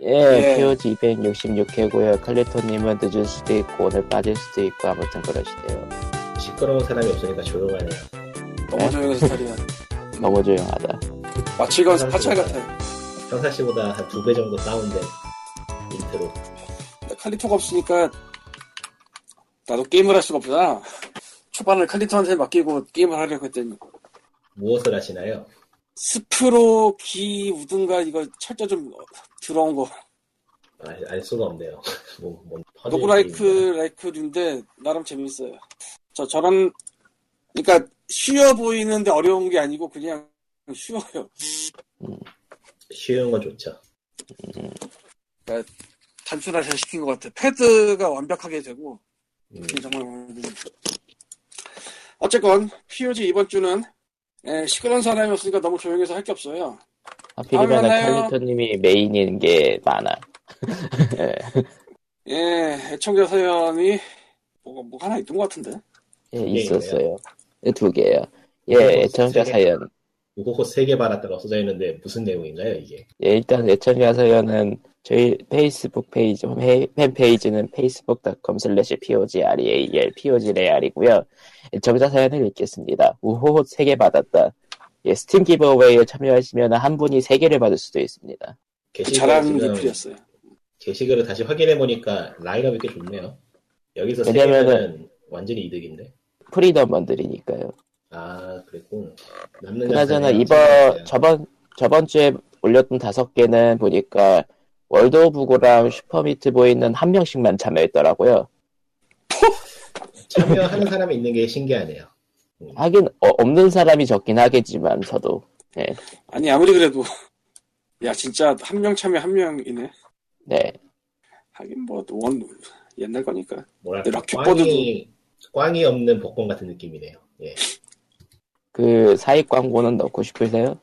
예, POG 266회고요. 칼리토님은 늦을 수도 있고 오늘 빠질 수도 있고 아무튼 그러시대요. 시끄러운 사람이 없으니까 조용하네요. 너무 조용한 스타일이야. 너무 조용하다. 마치가 사찰 같아요. 평상시보다 한 2배 정도 다운된 인트로. 칼리토가 없으니까 나도 게임을 할 수가 없잖아. 초반을 칼리토한테 맡기고 게임을 하려고 했더니 무엇을 하시나요? 스프로 기 우든가 이거 철저 좀 들어온 거. 알 수가 없네요. 뭐 노그라이크인데 나름 재밌어요. 저런 그러니까 쉬워 보이는데 어려운 게 아니고 그냥 쉬워요. 쉬운 건 좋죠. 그러니까 단순화 잘 시킨 것 같아. 패드가 완벽하게 되고 정말. 어쨌건 POG 이번 주는 시끄러운 사람이 없으니까 너무 조용해서 할 게 없어요. 하필이면 칼리토님이 메인인 게 많아. 예, 애청자 사연이 뭐 하나 있던 것 같은데? 예, 있었어요. 예, 2개요. 예, 애청자 사연. 요거 3개 받았다고 써져 있는데 무슨 내용인가요, 이게? 예, 일단 애청자 사연은 저희 페이스북 페이지, 팬페이지는 facebook.com/POGREAL, POGREAL이고요. 애청자 사연을 읽겠습니다. 우호호 3개 받았다. 예, 스팀 기브어웨이에 참여하시면 한 분이 3개를 받을 수도 있습니다. 잘하는 리플이었어요. 게시글을 다시 확인해보니까 라인업이 꽤 좋네요. 여기서 3개는 완전히 이득인데. 프리덤원들이니까요. 아, 그랬군. 그나저나 저번 주에 올렸던 5개는 보니까 월드오브고랑 슈퍼미트보이는 한 명씩만 참여했더라고요. 참여하는 사람이 있는 게 신기하네요. 하긴 없는 사람이 적긴 하겠지만 저도. 네. 아니 아무리 그래도 야 진짜 한 명 참여 한 명이네. 네. 하긴 뭐 옛날 거니까. 뭐랄까 꽝이 없는 복권 같은 느낌이네요. 예. 그 사익 광고는 넣고 싶으세요?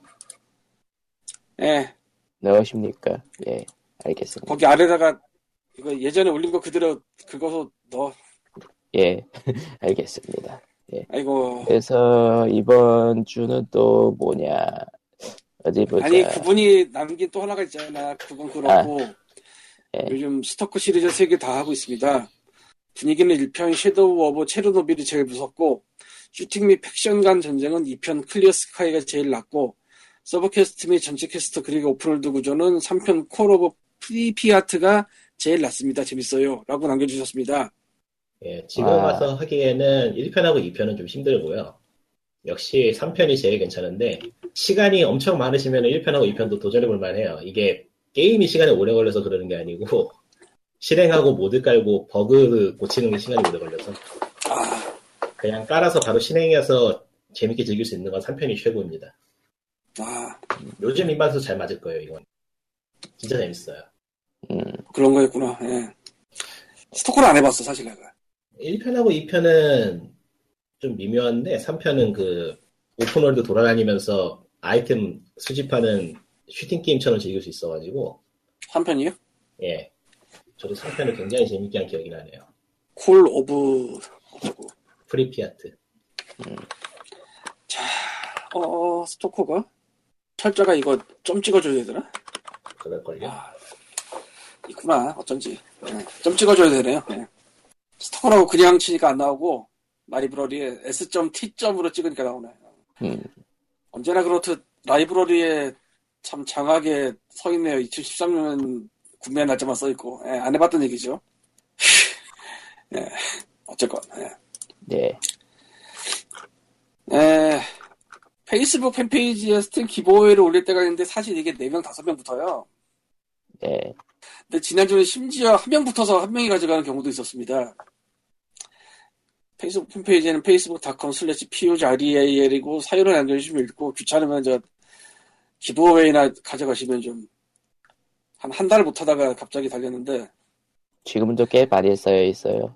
예. 넣으십니까? 예. 알겠습니다. 거기 아래다가 이거 예전에 올린 거 그대로 긁어서 넣어. 예. 알겠습니다. 예. 아이고. 그래서 이번 주는 또 뭐냐? 어디 보자. 아니 그분이 남긴 또 하나가 있잖아. 그건 그렇고 예. 요즘 스토커 시리즈 3개 다 하고 있습니다. 분위기는 1편 섀도우 오브 체르노빌이 제일 무섭고 슈팅 및 팩션 간 전쟁은 2편 클리어 스카이가 제일 낫고 서브 퀘스트 및 전체 퀘스트 그리고 오픈월드 구조는 3편 콜 오브 프리피아트가 제일 낫습니다. 재밌어요. 라고 남겨주셨습니다. 예, 지금 와서 하기에는 1편하고 2편은 좀 힘들고요. 역시 3편이 제일 괜찮은데 시간이 엄청 많으시면 1편하고 2편도 도전해볼 만해요. 이게 게임이 시간이 오래 걸려서 그러는 게 아니고 실행하고 모드 깔고 버그 고치는 게 시간이 오래 걸려서 그냥 깔아서 바로 실행해서 재밌게 즐길 수 있는 건 3편이 최고입니다. 아, 요즘 입맛도 잘 맞을 거예요, 이건. 진짜 재밌어요. 그런 거였구나. 예. 스토커를 안 해봤어, 사실 내가. 1편하고 2편은 좀 미묘한데 3편은 그 오픈월드 돌아다니면서 아이템 수집하는 슈팅 게임처럼 즐길 수 있어가지고. 3편이요? 예. 저도 3편을 굉장히 재밌게 한 기억이 나네요. 콜 오브 프리피아트. 자, 스토커가? 철자가 이거 점 찍어줘야 되나? 그럴걸요. 아, 있구나, 어쩐지. 네, 점 찍어줘야 되네요. 네. 스토커라고 그냥 치니까 안 나오고, 라이브러리에 S.T.으로 찍으니까 나오네. 언제나 그렇듯 라이브러리에 참 장하게 서있네요. 2013년 구매 날짜만 써있고. 네, 안 해봤던 얘기죠. 네, 어쨌건. 네. 네. 페이스북 팬페이지에 스팀 기보회를 올릴 때가 있는데 사실 이게 4명, 5명 붙어요. 네. 근데 지난주에 심지어 1명 붙어서 1명이 가져가는 경우도 있었습니다. 페이스북 팬페이지에는 facebook.com/POGREAL이고 사연을 남겨주시면 읽고 귀찮으면 저 기보회나 가져가시면 좀 한 달 못하다가 갑자기 달렸는데 지금도 꽤 많이 쌓여있어요.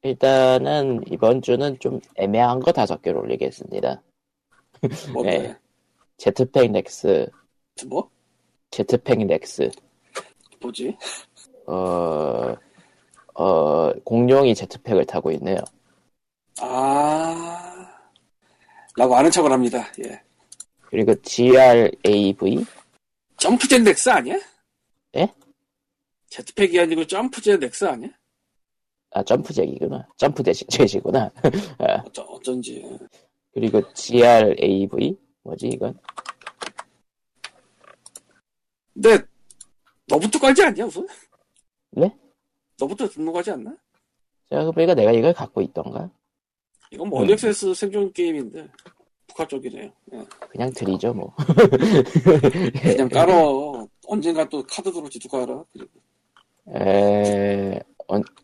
일단은 이번 주는 좀 애매한 거 5개를 올리겠습니다. 뭔데? 네. 제트팩 넥스. 뭐? 제트팩 넥스. 뭐지? 공룡이 제트팩을 타고 있네요. 아, 라고 아는 척을 합니다. 예. 그리고 GRAV? 점프잭 넥스 아니야? 예? 제트팩이 아니고 점프제 넥스 아니야? 아, 점프제이구나. 점프제시구나. 아. 어쩐지. 그리고 GRAV? 뭐지, 이건? 근데, 너부터 깔지 않냐, 우선? 네? 너부터 등록하지 않나? 제가 보니까 내가 이걸 갖고 있던가? 이건 뭐, 언엑세스 생존 게임인데, 북한 쪽이네요. 예. 그냥 드리죠, 뭐. 그냥 깔어. 언젠가 또 카드 들어올지 누가 알아?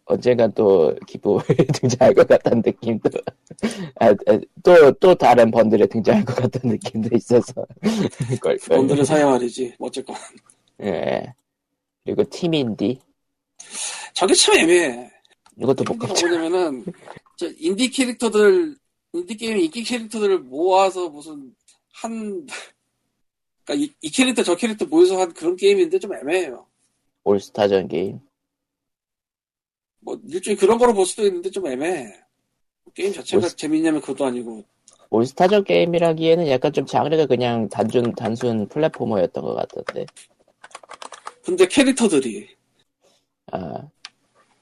언젠가 또 기부 등장할 것 같다는 느낌도 또 다른 번들에 등장할 것 같다는 느낌도 있어서 번들을 사야 말이지. 어쨌건 예. 그리고 팀인디 저게 참 애매해. 이것도 못 갚죠. 뭐냐면은 인디 캐릭터들, 인디 게임 인기 캐릭터들을 모아서 무슨 한 그러니까 이 캐릭터 저 캐릭터 모여서 한 그런 게임인데 좀 애매해요. 올스타전 게임 뭐 일종의 그런 거로 볼 수도 있는데 좀 애매해. 게임 자체가 재밌냐면 그것도 아니고. 올스타전 게임이라기에는 약간 좀 장르가 그냥 단순 플랫포머였던 것 같던데. 근데 캐릭터들이 아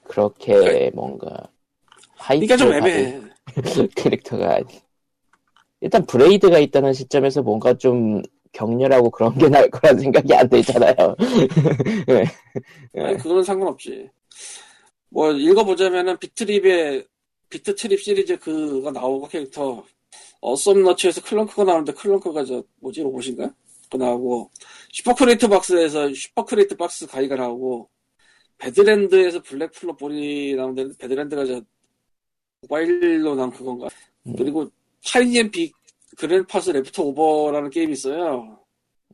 그렇게 그러니까, 뭔가 그러니까 좀 애매해. 캐릭터가 아니. 일단 브레이드가 있다는 시점에서 뭔가 좀 격렬하고 그런 게 나을 거란 생각이 안 들잖아요. 네. 네. 아니 그거는 상관없지. 뭐 읽어보자면은 비트트립 시리즈 그거 나오고 캐릭터 어썸너츠에서 클렁크가 나오는데 클렁크가 저 뭐지 로봇인가? 그거 나오고 슈퍼 크레이트 박스에서 슈퍼 크레이트 박스 가이가 나오고 배드랜드에서 블랙플로 볼이 나오는데 배드랜드가 저 모바일로 나온 그건가? 그리고 파인앤비 그랜파스 레프트 오버라는 게임이 있어요.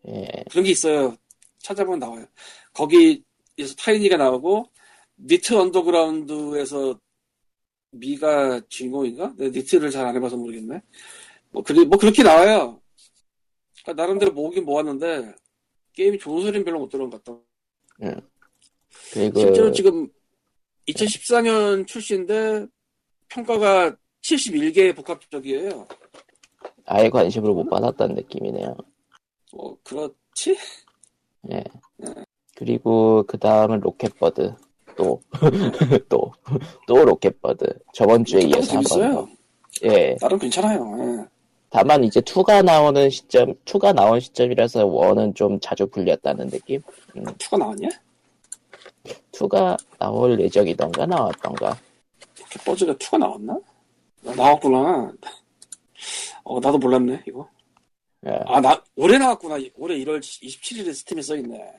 예. 그런 게 있어요. 찾아보면 나와요. 거기에서 타이니가 나오고 니트 언더그라운드에서 미가 주인공인가? 내가 니트를 잘 안 해봐서 모르겠네. 뭐 그렇게 나와요. 그러니까 나름대로 모으긴 모았는데 게임이 좋은 소리는 별로 못 들은 것 같다. 응. 그리고 실제로 지금 2014년 출시인데 평가가 71개 복합적이에요. 아예 관심을 못 받았다는 느낌이네요. 뭐 그렇지? 예. 네. 그리고 그 다음은 로켓버드. 또 로켓버드. 저번 주에 이어서 한 번. 예. 다른 괜찮아요. 예. 다만 이제 2가 나온 시점이라서 1은 좀 자주 불렸다는 느낌. 2가 나왔냐? 2가 나올 예정이던가 나왔던가. 로켓버드가 2가 나왔나? 나왔구나. 나도 몰랐네 이거. 예. 올해 나왔구나. 올해 1월 27일에 스팀에 써있네.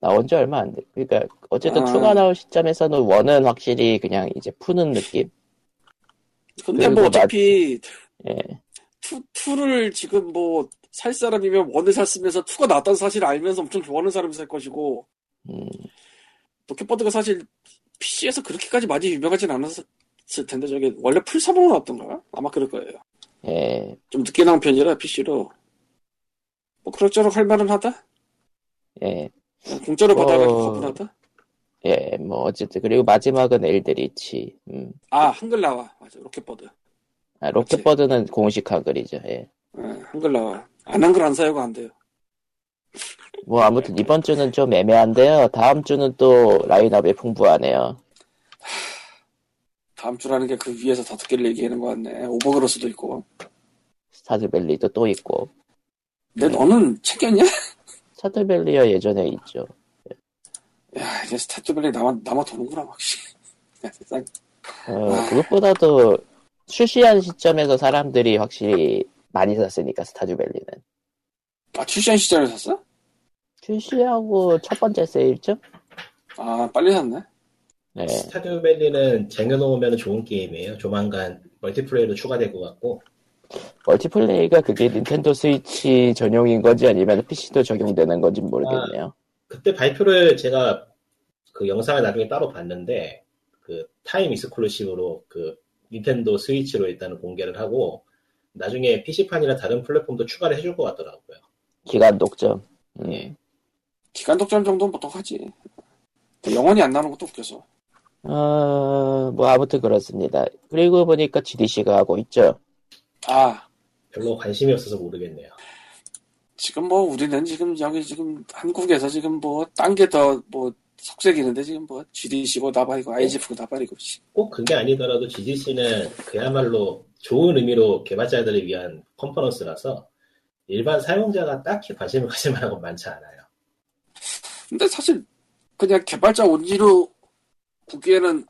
나온 지 얼마 안 돼. 그러니까 어쨌든 2가 나올 시점에서는 1은 확실히 그냥 이제 푸는 느낌? 근데 뭐 어차피 2를 지금 뭐 살 사람이면 1을 샀으면서 2가 나왔다는 사실을 알면서 엄청 좋아하는 사람이 살 것이고 로켓버드가 사실 PC에서 그렇게까지 많이 유명하진 않았을 텐데 저게 원래 풀3으로 나왔던가? 아마 그럴 거예요. 예. 좀 늦게 나온 편이라 PC로 뭐 그럭저럭 할 만은 하다? 예. 공짜로 받아가 거분하다? 예, 뭐 어쨌든 그리고 마지막은 엘드리치. 아 한글 나와. 맞아 로켓버드. 아 로켓버드는 그치? 공식 한글이죠. 예. 한글 나와. 안 한글 안 사요가 안 돼요. 뭐 아무튼 이번 주는 좀 애매한데요. 다음 주는 또 라인업이 풍부하네요. 다음 주라는 게 그 위에서 다섯 개를 얘기하는 것 같네. 오버그로스도 있고. 스타듀 벨리도 또 있고. 근데 너는 챙겼냐? 스타듀밸리야 예전에 있죠. 야 이제 스타듀밸리 남아 도는구나 확실히. 그것보다도 출시한 시점에서 사람들이 확실히 많이 샀으니까 스타듀밸리는. 아 출시한 시점에 샀어? 출시하고 첫 번째 세일죠? 아 빨리 샀네. 네. 스타듀밸리는 쟁여놓으면 좋은 게임이에요. 조만간 멀티플레이로 추가될 것 같고. 멀티플레이가 그게 닌텐도 스위치 전용인 건지 아니면 PC도 적용되는 건지 모르겠네요. 그때 발표를 제가 그 영상을 나중에 따로 봤는데 그 타임 익스클루시브로 그 닌텐도 스위치로 일단은 공개를 하고 나중에 PC판이나 다른 플랫폼도 추가를 해줄 것 같더라고요. 기간 독점. 예. 기간 독점 정도는 보통 하지. 영원히 안 나오는 것도 웃겨서. 뭐 아무튼 그렇습니다. 그리고 보니까 GDC가 하고 있죠. 아 별로 관심이 없어서 모르겠네요. 지금 뭐 우리는 지금 한국에서 지금 뭐 딴 게 더 뭐 속색이는데 지금 뭐 GDC고 나발이고 IGF고 나발이고. 꼭 그게 아니더라도 GDC는 그야말로 좋은 의미로 개발자들을 위한 컨퍼런스라서 일반 사용자가 딱히 관심을 가질 만한 건 많지 않아요. 근데 사실 그냥 개발자 온지로 보기에는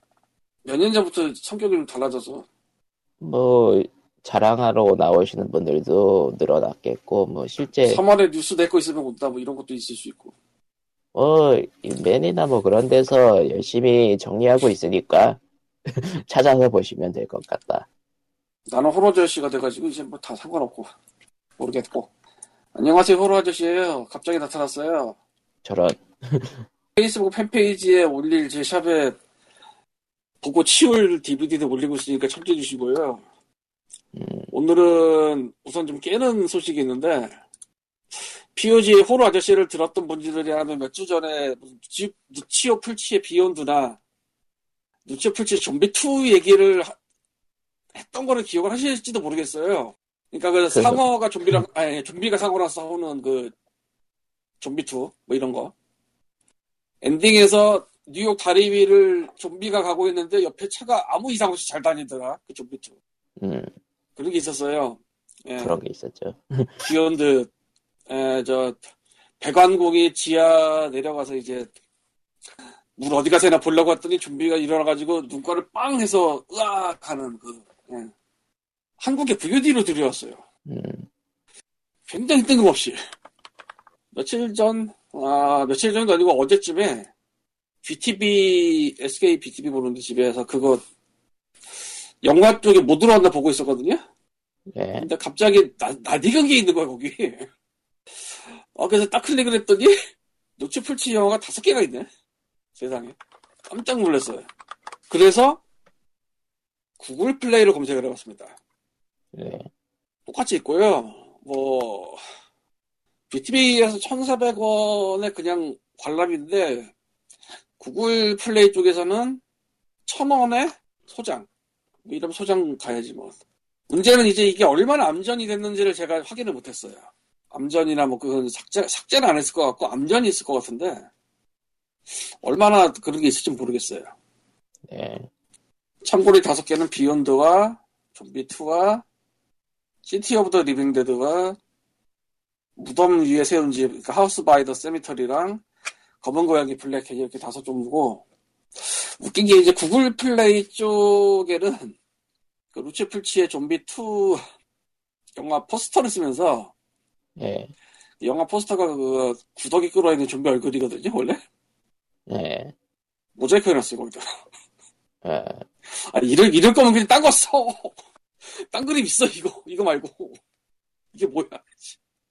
몇 년 전부터 성격이 좀 달라져서 뭐 자랑하러 나오시는 분들도 늘어났겠고 뭐 실제 3월에 뉴스 냈고 있으면 온다 뭐 이런 것도 있을 수 있고 맨이나 뭐 그런 데서 열심히 정리하고 있으니까 찾아서 보시면 될 것 같다. 나는 호로 아저씨가 돼가지고 이제 뭐 다 상관없고 모르겠고. 안녕하세요, 호로 아저씨예요. 갑자기 나타났어요. 저런. 페이스북 팬페이지에 올릴 제 샵에 보고 치울 DVD도 올리고 있으니까 참조해 주시고요. 오늘은 우선 좀 깨는 소식이 있는데 POG 호로 아저씨를 들었던 분들이 하면 몇 주 전에 누치오 풀치의 비욘드나 누치오 풀치의 좀비2 얘기를 했던 거를 기억을 하실지도 모르겠어요. 그러니까 그 상어가 좀비랑 아니 좀비가 상어랑 싸우는 그 좀비2 뭐 이런 거. 엔딩에서 뉴욕 다리 위를 좀비가 가고 있는데 옆에 차가 아무 이상 없이 잘 다니더라. 그 좀비2. 그런 게 있었어요. 예. 그런 게 있었죠. 비욘드 저 배관공이 지하 내려가서 이제 물 어디 가서나 보려고 했더니 좀비가 일어나가지고 눈가를 빵 해서 으악 하는 그 예. 한국의 VOD로 들여왔어요. 굉장히 뜬금없이. 며칠 전도 아니고 어제쯤에 BTV, SKBTV 보는데 집에서 그거 영화 쪽에 못 들어왔나 보고 있었거든요. 네. 근데 갑자기 낯익은 게 있는 거야 거기. 그래서 딱 클릭을 했더니 누치 풀치 영화가 5개가 있네. 세상에. 깜짝 놀랐어요. 그래서 구글 플레이를 검색을 해봤습니다. 네. 똑같이 있고요. 뭐 BTV에서 1,400원에 그냥 관람인데 구글 플레이 쪽에서는 1,000원에 소장. 뭐 이러면 소장 가야지 뭐. 문제는 이제 이게 얼마나 암전이 됐는지를 제가 확인을 못했어요. 암전이나 뭐 그건 삭제는 안 했을 것 같고 암전이 있을 것 같은데 얼마나 그런 게 있을지 모르겠어요. 네. 참고로 5개는 비욘드와 좀비2와 시티 오브 더 리빙 데드와 무덤 위에 세운 집, 그러니까 하우스 바이 더 세미터리랑 검은 고양이 블랙헤이 이렇게 5종류고 웃긴 게 이제 구글 플레이 쪽에는 그 루치풀치의 좀비2 영화 포스터를 쓰면서 네. 영화 포스터가 그 구더기 끌어있는 좀비 얼굴이거든요 원래. 네. 모자이크 해놨어요 거기다. 네. 이럴 거면 그냥 딴 거 써. 딴 그림 있어 이거 말고 이게 뭐야.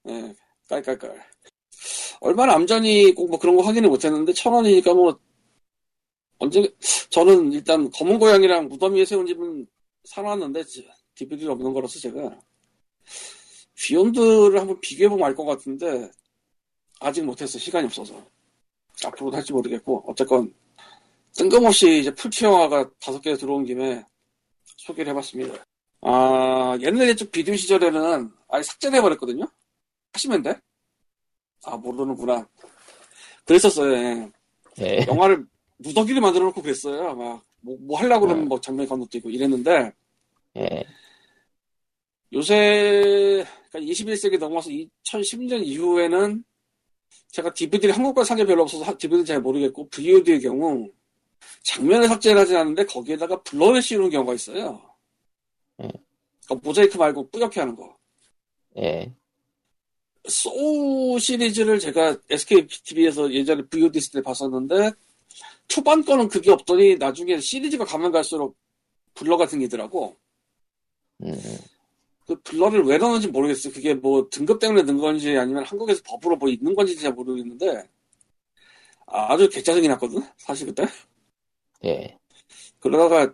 예, 깔깔깔. 얼마나 암전이 꼭 뭐 그런 거 확인을 못했는데 1,000원이니까 뭐 언제 저는 일단 검은 고양이랑 무덤 위에 세운 집은 사놨는데 DVD가 없는 거라서 제가 비욘드를 한번 비교해보면 알 것 같은데 아직 못했어. 시간이 없어서 앞으로도 할지 모르겠고 어쨌건 뜬금없이 이제 풀치 영화가 5개 들어온 김에 소개를 해봤습니다. 옛날에 쭉 비디오 시절에는 아예 삭제를 해버렸거든요. 하시면 돼? 모르는구나. 그랬었어요. 예. 네. 영화를 무더기를 만들어 놓고 그랬어요. 막 뭐 하려고 그러면 뭐 장면이 건너뛰고 이랬는데 네. 요새 그러니까 21세기 넘어서 2010년 이후에는 제가 DVD를 한국과 산게 별로 없어서 DVD를 잘 모르겠고 VOD의 경우 장면을 삭제를 하진 않는데 거기에다가 블러를 씌우는 경우가 있어요. 네. 그러니까 모자이크 말고 뿌옇게 하는 거. 네. 소우 시리즈를 제가 SKBTV에서 예전에 VOD 있을 때 봤었는데 초반 거는 그게 없더니 나중에 시리즈가 가면 갈수록 블러가 생기더라고. 그 블러를 왜 넣는지 모르겠어요. 그게 뭐 등급 때문에 넣은 건지 아니면 한국에서 법으로 뭐 있는 건지 잘 모르겠는데 아주 개짜증이 났거든 사실 그때. 예. 그러다가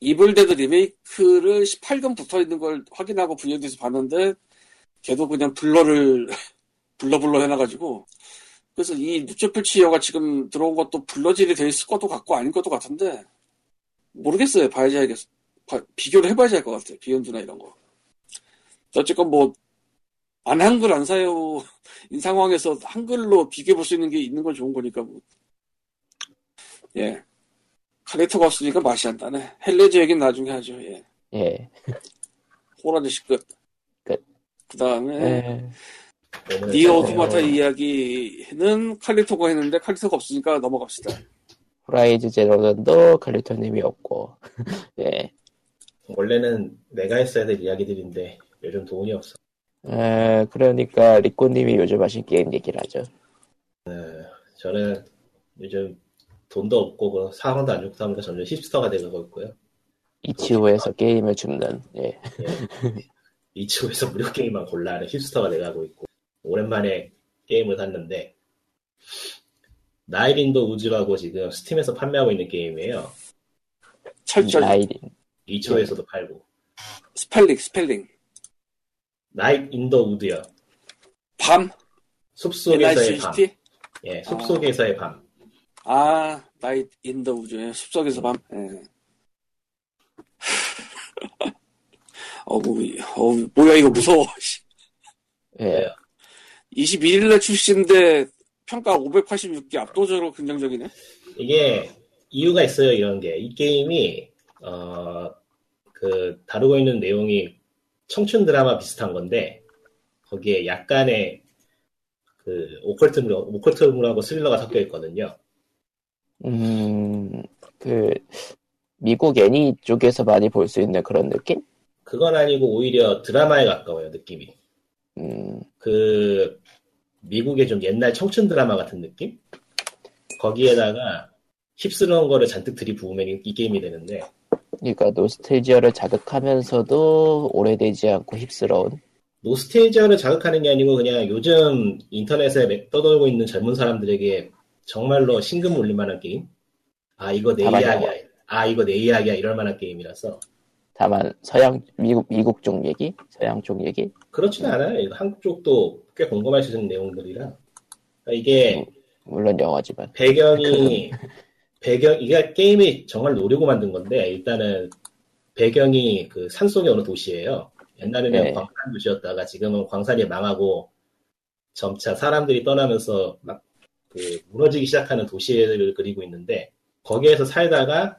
이블데드 리메이크를 18금 붙어있는 걸 확인하고 VOD에서 봤는데 걔도 그냥 블러블러 해놔가지고. 그래서 이 누체풀치 영화가 지금 들어온 것도 블러질이 돼 있을 것도 같고 아닌 것도 같은데, 모르겠어요. 봐야지 알겠어. 비교를 해봐야지 알 것 같아요. 비욘드나 이런 거. 어쨌건 뭐, 한글 안 사요. 인 상황에서 한글로 비교해볼 수 있는 게 있는 건 좋은 거니까 뭐. 예. 칼리토가 없으니까 맛이 안 나네. 헬레즈 얘기는 나중에 하죠. 예. 예. 호라지씨 끝. 끝. 그 다음에 니어 오토마타 이야기는 칼리토가 했는데 칼리토가 없으니까 넘어갑시다. 호라이즈 제로던도 칼리토님이 없고. 예. 원래는 내가 했어야 될 이야기들인데 요즘 돈이 없어. 에, 그러니까 리코님이 요즘 하신 게임 얘기를 하죠. 에, 저는 요즘 돈도 없고 그 사람도 안 좋고 하면서 점점 힙스터가 되고 있고요. 이치오에서 게임을 줍는. 예. 예. 이치오에서 무료 게임만 골라하는 힙스터가 돼가고 있고, 오랜만에 게임을 샀는데 나이트 인 더 우즈라고 지금 스팀에서 판매하고 있는 게임이에요. 철저히 이치오에서도 팔고. 스펠링. 나이트 인 더 우드요. 밤? 숲속에서의 밤. 예, 숲속에서의 밤. 아, 나이트 인 더 우즈. 숲속에서 밤. 예. 뭐야, 이거 무서워. 예. 22일날 출시인데 평가 586개 압도적으로 긍정적이네. 이게 이유가 있어요, 이런 게. 이 게임이 다루고 있는 내용이 청춘 드라마 비슷한 건데, 거기에 약간의 그 오컬트물하고 스릴러가 섞여 있거든요. 그 미국 애니 쪽에서 많이 볼 수 있는 그런 느낌? 그건 아니고 오히려 드라마에 가까워요, 느낌이. 그 미국의 좀 옛날 청춘 드라마 같은 느낌? 거기에다가 힙스러운 거를 잔뜩 들이부으면 이 게임이 되는데, 그러니까 노스텔지아를 자극하면서도 오래되지 않고 힙스러운? 노스텔지아를 자극하는 게 아니고 그냥 요즘 인터넷에 떠돌고 있는 젊은 사람들에게 정말로 신금 올릴 만한 게임? 아, 이거 내 이야기야. 아, 이거 내 이야기야. 이럴 만한 게임이라서. 다만 미국 쪽 얘기? 서양 쪽 얘기? 그렇진 않아요. 한국 쪽도 꽤 궁금할 수 있는 내용들이라. 그러니까 이게 물론 영화지만 이게 게임이 정말 노리고 만든 건데, 일단은 배경이 그 산속의 어느 도시예요. 옛날에는 네. 광산 도시였다가 지금은 광산이 망하고 점차 사람들이 떠나면서 막 그 무너지기 시작하는 도시를 그리고 있는데, 거기에서 살다가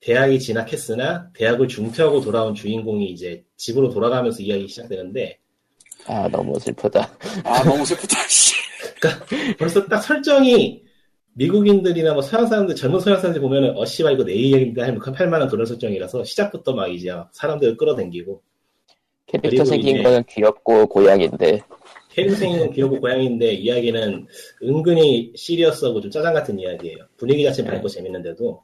대학이 진학했으나 대학을 중퇴하고 돌아온 주인공이 이제 집으로 돌아가면서 이야기 시작되는데, 아, 너무 슬프다. 그러니까 벌써 딱 설정이 미국인들이나 뭐 서양 사람들, 젊은 서양 사람들 보면은 씨발 이거 내 이야기인데 하면 급할 만한 그런 설정이라서 시작부터 막 이제 사람들을 끌어당기고, 캐릭터 생긴 거는 귀엽고 고양인데 이야기는 은근히 시리어스하고 좀 짜장 같은 이야기예요. 분위기 자체는 밝고 재밌는데도.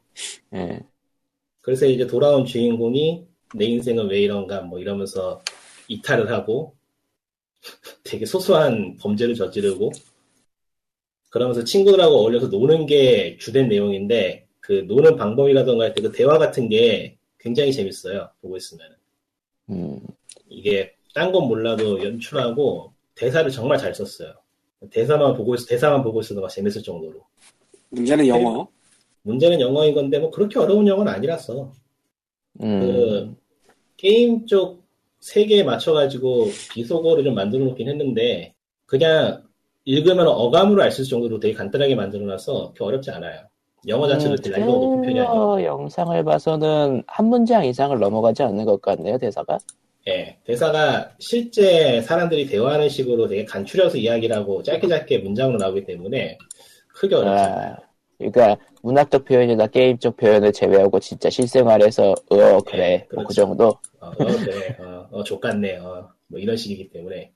그래서 이제 돌아온 주인공이 내 인생은 왜 이런가 뭐 이러면서 이탈을 하고 되게 소소한 범죄를 저지르고 그러면서 친구들하고 어울려서 노는 게 주된 내용인데, 그 노는 방법이라던가 할 때 그 대화 같은 게 굉장히 재밌어요, 보고 있으면. 이게 딴 건 몰라도 연출하고 대사를 정말 잘 썼어요. 대사만 보고 있어도 막 재밌을 정도로. 문제는 영어? 문제는 영어인 건데 뭐 그렇게 어려운 영어는 아니라서. 그 게임 쪽 세계에 맞춰가지고 비속어를 좀 만들어 놓긴 했는데, 그냥 읽으면 어감으로 알 수 있을 정도로 되게 간단하게 만들어놔서 그렇게 어렵지 않아요. 영어 자체도 되게 난이도가 높은 편이 아니에요. 영상을 봐서는 한 문장 이상을 넘어가지 않는 것 같네요, 대사가. 네, 대사가 실제 사람들이 대화하는 식으로 되게 간추려서 이야기를 하고 짧게 문장으로 나오기 때문에 크게 어렵지 않아요. 그러니까 문학적 표현이나 게임적 표현을 제외하고 진짜 실생활에서 그래, 뭐 그 정도? 그래, 족같네, 뭐 이런 식이기 때문에.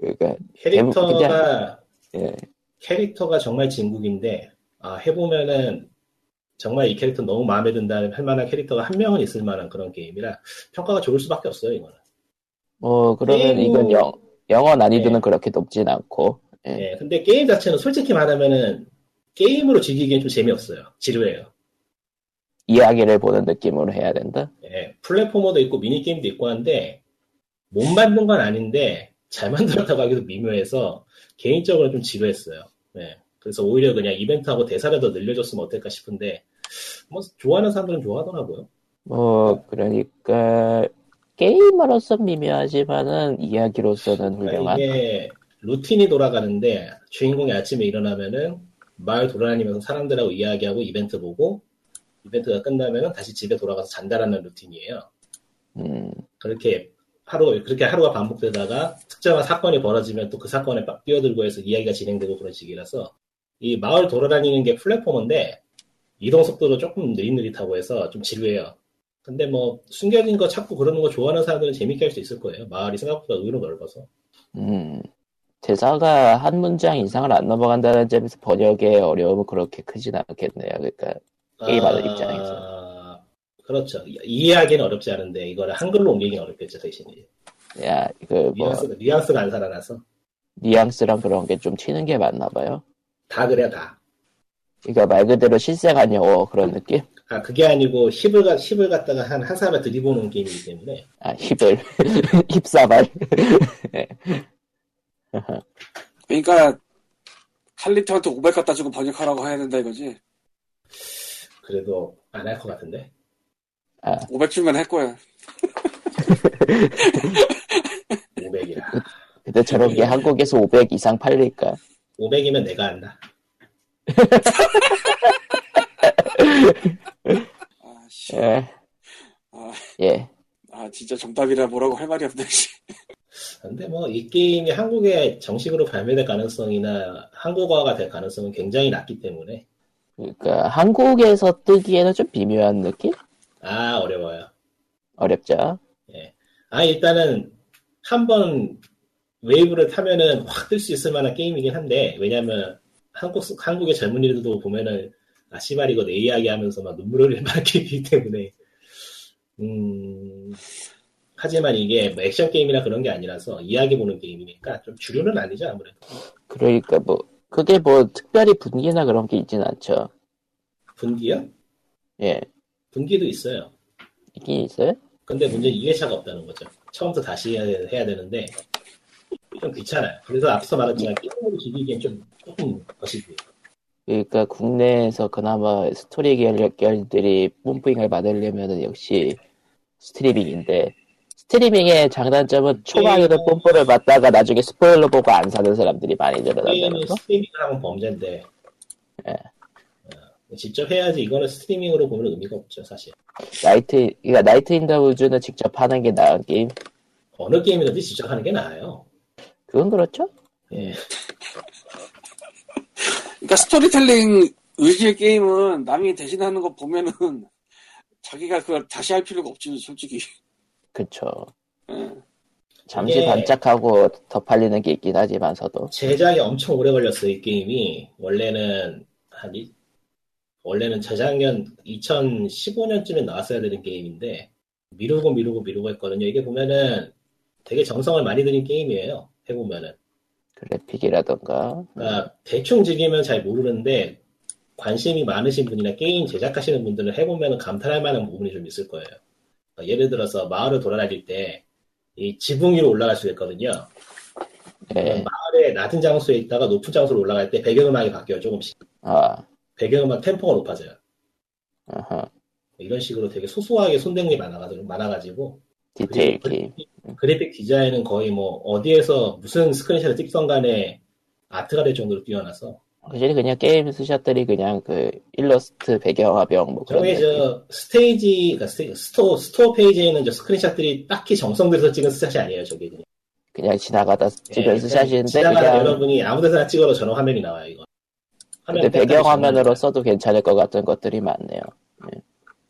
그러니까 캐릭터가 정말 진국인데, 아, 해보면은 정말 이 캐릭터 너무 마음에 든다는 할 만한 캐릭터가 한 명은 있을 만한 그런 게임이라 평가가 좋을 수밖에 없어요, 이거는. 그러면 이건 영어 난이도는 그렇게 높진 않고. 예, 근데 게임 자체는 솔직히 말하면은 게임으로 즐기기엔 좀 재미없어요. 지루해요. 이야기를 보는 느낌으로 해야 된다? 예, 플랫포머도 있고 미니게임도 있고 한데 못 만든 건 아닌데 잘 만들었다고 하기도 미묘해서 개인적으로 좀 지루했어요. 예, 그래서 오히려 그냥 이벤트하고 대사를 더 늘려줬으면 어떨까 싶은데 뭐 좋아하는 사람들은 좋아하더라고요. 그러니까 게임으로서 미묘하지만은 이야기로서는 훌륭한. 루틴이 돌아가는데 주인공이 아침에 일어나면은 마을 돌아다니면서 사람들하고 이야기하고 이벤트 보고 이벤트가 끝나면 다시 집에 돌아가서 잔다라는 루틴이에요. 그렇게 하루가 반복되다가 특정한 사건이 벌어지면 또 그 사건에 뛰어들고 해서 이야기가 진행되고 그런 식이라서 이 마을 돌아다니는 게 플랫폼인데 이동 속도도 조금 느릿느릿하고 해서 좀 지루해요. 근데 뭐 숨겨진 거 찾고 그러는 거 좋아하는 사람들은 재밌게 할 수 있을 거예요. 마을이 생각보다 의외로 넓어서. 대사가 한 문장 이상을 안 넘어간다는 점에서 번역의 어려움은 그렇게 크진 않겠네요. 그러니까 게임하는 입장에서. 그렇죠. 이해하기는 어렵지 않은데 이거를 한글로 옮기기는 어렵겠죠. 대신에. 야, 이거 뭐 뉘앙스가 안 살아나서. 뉘앙스랑 그런 게 좀 튀는 게 맞나 봐요. 다 그래요, 다. 그러니까 말 그대로 실생한 영어 그런 느낌? 아, 그게 아니고 힙을 갖다가 한 사람을 들이보는 게임이기 때문에. 아, 힙을. 힙사발. 네. 그러니까 칼리토한테 500 갖다 주고 번역하라고 해야 된다 이거지? 그래도 안 할 것 같은데? 아. 500주면 할 거야. 500이라. 근데 저런 게 한국에서 500 이상 팔릴까? 500이면 내가 한다. 아, 씨. 예. 아, 예. 아, 진짜 정답이라 뭐라고 할 말이 없네. 근데 뭐 이 게임이 한국에 정식으로 발매될 가능성이나 한국어가 될 가능성은 굉장히 낮기 때문에. 그러니까 한국에서 뜨기에는 좀 미묘한 느낌? 아, 어려워요. 어렵죠. 예. 아, 일단은 한번 웨이브를 타면은 확 뜰 수 있을 만한 게임이긴 한데, 왜냐면 한국의 젊은이들도 보면은 아, 씨발 이거 내 이야기 하면서 막 눈물 흘릴 만한 게임이기 때문에. 하지만 이게 뭐 액션 게임이나 그런 게 아니라서 이야기 보는 게임이니까 좀 주류는 아니죠, 아무래도. 그러니까 뭐 그게 뭐 특별히 분기나 그런 게 있진 않죠. 분기요? 예. 분기도 있어요. 있긴 있어요? 근데 문제는 2회차가 없다는 거죠. 처음부터 다시 해야 되는데 좀 귀찮아요. 그래서 앞서 말했지만 게임으로 즐기기엔 좀 조금 거시기해요. 그러니까 국내에서 그나마 스토리 결들이 뿜뿌잉을 받으려면은 역시 스트리밍인데, 스트리밍의 장단점은 초반에도 뿜뿌를 받다가 나중에 스포일러 보고 안 사는 사람들이 많이 늘어난다는 거? 스트리밍을 하면 범죄인데. 예. 직접 해야지. 이거는 스트리밍으로 보면 의미가 없죠, 사실. 그러니까 나이트 인 더 우즈는 직접 하는 게 나은 게임? 어느 게임이든지 직접 하는 게 나아요. 그건 그렇죠? 예. 그러니까 스토리텔링 의지의 게임은 남이 대신하는 거 보면은 자기가 그걸 다시 할 필요가 없지, 솔직히. 그쵸. 응. 잠시 반짝하고 더 팔리는 게 있긴 하지만서도. 제작이 엄청 오래 걸렸어요, 이 게임이. 원래는 재작년 2015년쯤에 나왔어야 되는 게임인데, 미루고 했거든요. 이게 보면은 되게 정성을 많이 들인 게임이에요, 해보면은. 그래픽이라던가. 그러니까 대충 즐기면 잘 모르는데 관심이 많으신 분이나 게임 제작하시는 분들은 해보면 감탄할 만한 부분이 좀 있을 거예요. 그러니까 예를 들어서 마을을 돌아다닐 때 이 지붕 위로 올라갈 수 있거든요. 네. 그러니까 마을의 낮은 장소에 있다가 높은 장소로 올라갈 때 배경음악이 바뀌어요, 조금씩. 아. 배경음악 템포가 높아져요. 아하. 이런 식으로 되게 소소하게 손댄 게 많아가지고 디테일 게임. 그래픽 디자인은 거의 뭐 어디에서 무슨 스크린샷을 찍던 간에 아트가 될 정도로 뛰어나서. 사실 그냥 게임 스샷들이 그냥 그 일러스트 배경화병 뭐 그런. 저게 저 스테이지, 그러니까 스토어 페이지에 있는 저 스크린샷들이 딱히 정성들여서 찍은 스샷이 아니에요, 저게 그냥. 그냥 지나가다 찍은 스샷인데. 지나가다 여러분이 아무데서나 찍어도 저런 화면이 나와요, 이거. 화면 근데 배경화면으로 써도 괜찮을 것 같은 것들이 많네요. 예.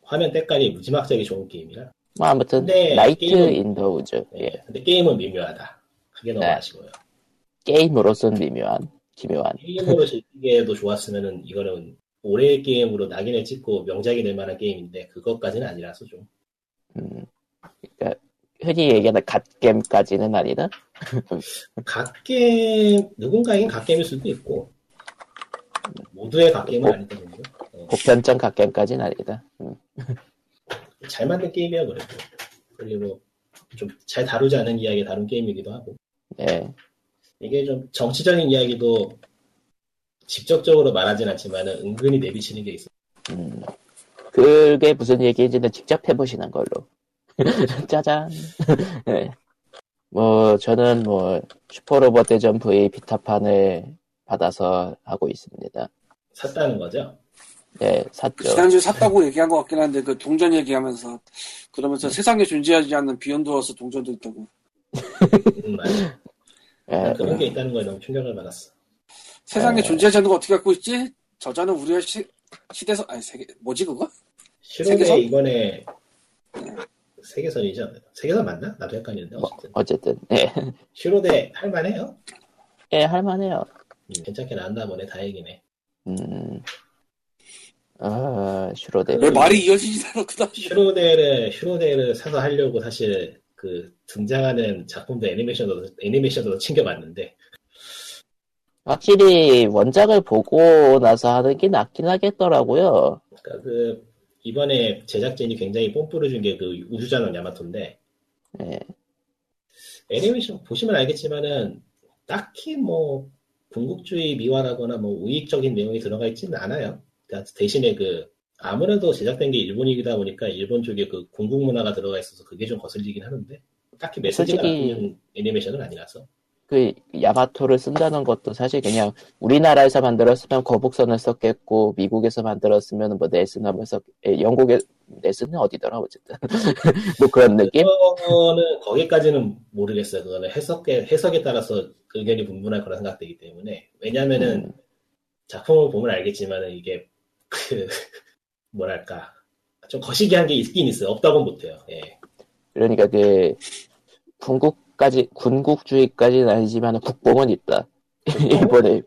화면 때깔이 무지막지하게 좋은 게임이라. 뭐 아무튼 나이트 인 더 우즈. 예. 근데 게임은 미묘하다. 그게 너무 아쉬워요. 게임으로서는 기묘한. 게임으로 즐기기에도 좋았으면은 이거는 올해의 게임으로 낙인을 찍고 명작이 될 만한 게임인데 그것까지는 아니라서 좀. 그러니까 흔히 얘기하는 갓겜까지는 아니다. 갓겜 누군가에겐 갓겜일 수도 있고 모두의 갓겜은 아니다. 보편적 갓겜까지는 아니다. 잘 만든 게임이야, 그래도. 그리고 좀 잘 다루지 않은 이야기 다룬 게임이기도 하고. 네. 이게 좀 정치적인 이야기도 직접적으로 말하진 않지만 은근히 내비치는 게 있어요. 그게 무슨 얘기인지는 직접 해보시는 걸로. 짜잔. 네. 뭐 저는 뭐 슈퍼로봇 대전 V 비타판을 받아서 하고 있습니다. 샀다는 거죠? 네, 샀죠. 지난주에 샀다고 얘기한 것 같긴 한데, 그 동전 얘기하면서, 그러면서 네. 세상에 존재하지 않는 비욘드 워스 동전도 있다고. 맞아. 네, 그런 게 있다는 거에 너무 충격을 받았어. 세상에 존재하지 않는 거 어떻게 갖고 있지? 저자는 우리의 시대선, 아니, 세계, 뭐지 그거? 세계선? 이번에, 네. 세계선이죠. 세계선 맞나? 나도 헷갈리는데. 어쨌든, 예. 네. 시로대 할만해요? 예, 네, 할만해요. 괜찮게 나온다 보네, 다행이네. 슈로델. 왜 말이 이어지지 않았구나. 슈로델을 사서 하려고 사실 그 등장하는 작품도 애니메이션도 챙겨봤는데. 확실히 원작을 보고 나서 하는 게 낫긴 하겠더라고요. 그러니까 그 이번에 제작진이 굉장히 뽐뿌를 준 게 그 우주전원 야마토인데. 네. 애니메이션 보시면 알겠지만은 딱히 뭐 군국주의 미화라거나 뭐 우익적인 내용이 들어가 있지는 않아요. 대신에 그 아무래도 제작된 게 일본이다 보니까 일본 쪽에 그 공국 문화가 들어가 있어서 그게 좀 거슬리긴 하는데 딱히 메시지가 없는 애니메이션은 아니라서 그 야마토를 쓴다는 것도 사실 그냥 우리나라에서 만들었으면 거북선을 썼겠고 미국에서 만들었으면 뭐 넬슨 하면 영국에 넬슨은 어디더라 어쨌든 뭐 그런 느낌? 그거는 거기까지는 모르겠어요. 그거는 해석에 따라서 의견이 분분할 거라 생각되기 때문에 왜냐면은 작품을 보면 알겠지만은 이게 그 뭐랄까 좀 거시기한 게 있긴 있어요. 없다고는 못해요. 예. 그러니까 그 군국주의까지는 아니지만 국뽕은 있다. 일본에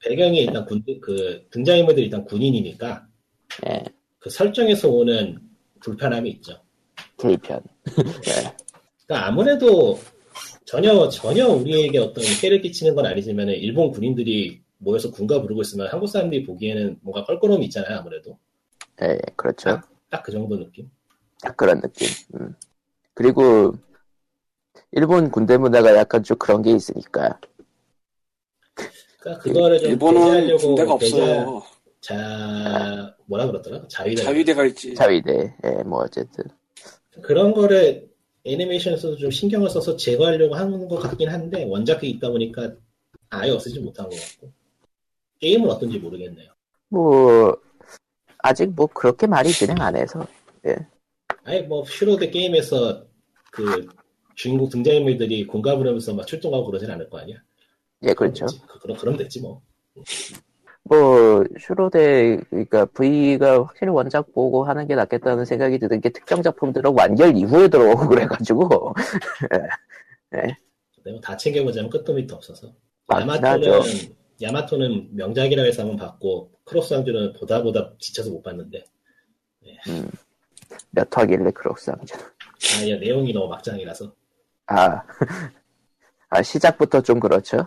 배경이 일단 그 등장인물들이 일단 군인이니까 예. 그 설정에서 오는 불편함이 있죠. 불편. 예. 그러니까 아무래도 전혀 우리에게 어떤 해를 끼치는 건 아니지만은 일본 군인들이 모여서 군가 부르고 있으면 한국 사람들이 보기에는 뭔가 껄끄러움이 있잖아요, 아무래도. 예, 그렇죠. 딱 그 정도 느낌? 딱 그런 느낌. 그리고, 일본 군대 문화가 약간 좀 그런 게 있으니까. 그러니까 그거를 좀 배제하려고. 군대가 없어요. 뭐라 그러더라? 자위대가 있지. 자위대. 예, 뭐, 어쨌든. 그런 거를 애니메이션에서도 좀 신경을 써서 제거하려고 하는 것 같긴 한데, 원작이 있다 보니까 아예 없애지 못한 것 같고. 게임은 어떤지 모르겠네요. 뭐 아직 뭐 그렇게 말이 진행 안 해서. 예. 아니 뭐 슈로드 게임에서 그 주인공 등장인물들이 공감을 하면서 막 출동하고 그러진 않을 거 아니야? 예, 그렇죠. 그럼 됐지 뭐. 뭐 슈로드 그러니까 V가 확실히 원작 보고 하는 게 낫겠다는 생각이 드는 게 특정 작품들은 완결 이후에 들어오고 그래가지고. 예. 네. 다 챙겨보자면 끝도 밑도 없어서. 야마토는 명작이라고 해서 한번 봤고 크록상주는 보다 지쳐서 못 봤는데 네. 몇 화길래 크록상주는 아야 내용이 너무 막장이라서 시작부터 좀 그렇죠.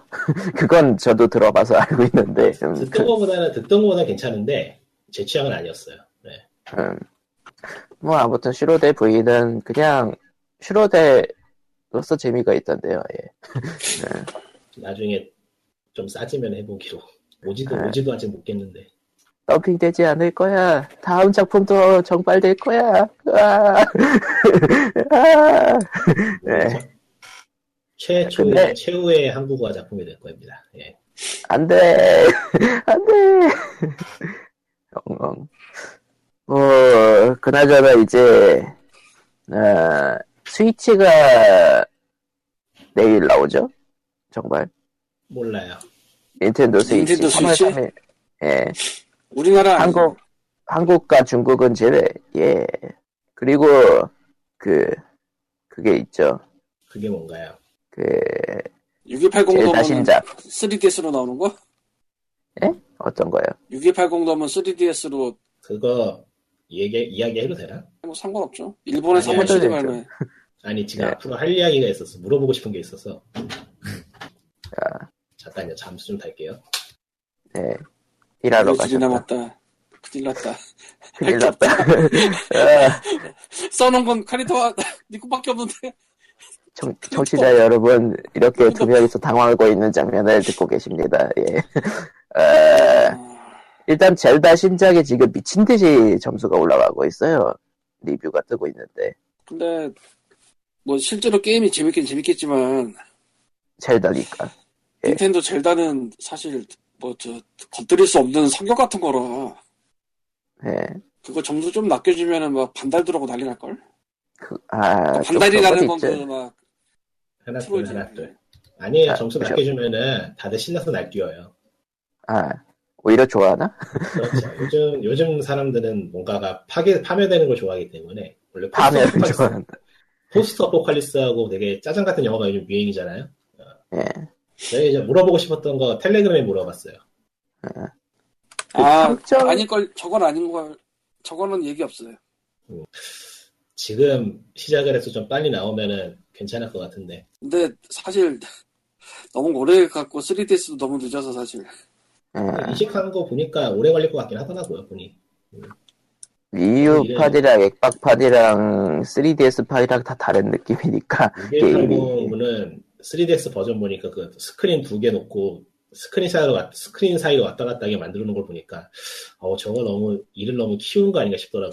그건 저도 들어봐서 알고 있는데 듣던 것보다는 괜찮은데 제 취향은 아니었어요. 네. 뭐 아무튼 슈로데 V는 그냥 슈로데로서 재미가 있던데요. 예. 네. 나중에 좀 싸지면 해보기로. 오지도 아직 못 깼는데. 더빙되지 않을 거야. 다음 작품도 정발될 거야. 네. 최후의 한국어 작품이 될 겁니다. 예. 안 돼. 엉엉. 그나저나 이제 스위치가 내일 나오죠? 정말? 몰라요. 닌텐도 스위치? 3월 3일. 예. 우리나라 한국과 중국은 제외. 예. 그리고 그게 있죠. 그게 뭔가요? 그 6280 넘으면 3DS로 나오는 거? 예? 어떤 거요? 6280 넘으면 3DS로 그거 이야기해도 되나? 뭐 상관없죠. 일본에서 한번 쓰지 말면. 아니 지금 예. 앞으로 할 이야기가 있어서 물어보고 싶은 게 있어서. 잠깐요, 잠수 좀 탈게요. 네. 일하러 가셨다. 남았다. 큰일났다. 큰일났다. 써놓은 건 칼리토와 니코밖에 없는데. 청취자 여러분, 이렇게 두 명이서 당황하고 있는 장면을 듣고 계십니다. 예. 일단 젤다 신작이 지금 미친 듯이 점수가 올라가고 있어요. 리뷰가 뜨고 있는데. 근데 뭐 실제로 게임이 재밌긴 재밌겠지만. 젤다니까. 예. 닌텐도 젤다는 사실 뭐 저 건드릴 수 없는 성격 같은 거라. 네. 그거 점수 좀 낮게주면은 막 반달들하고 난리 날 걸. 반달이 나는 건 그 막 하나 둘. 아니에요. 점수 낮게주면은 다들 신나서 날뛰어요. 아 오히려 좋아하나? 그렇죠. 요즘 사람들은 뭔가가 파괴되는 걸 좋아하기 때문에 원래 파멸을 좋아한다. 포스트 어포칼립스하고 되게 짜증 같은 영화가 요즘 유행이잖아요. 예. 네, 이제 물어보고 싶었던 거 텔레그램에 물어봤어요. 아닐걸, 저건 아닌걸, 저거는 얘기 없어요. 지금 시작을 해서 좀 빨리 나오면은 괜찮을 것 같은데. 근데 사실 너무 오래 갖고 3DS도 너무 늦어서 사실. 이식한 거 보니까 오래 걸릴 것 같긴 하더라고요, 보니. EU 파디랑 액박 파디랑 3DS 파디랑 다 다른 느낌이니까. 게임은 3DS 버전 보니까 그 스크린 두 개 놓고 스크린 사이로 왔다 갔다 하게 만들어놓은 걸 보니까 저거 너무 일을 너무 키운 거 아닌가 싶더라고요.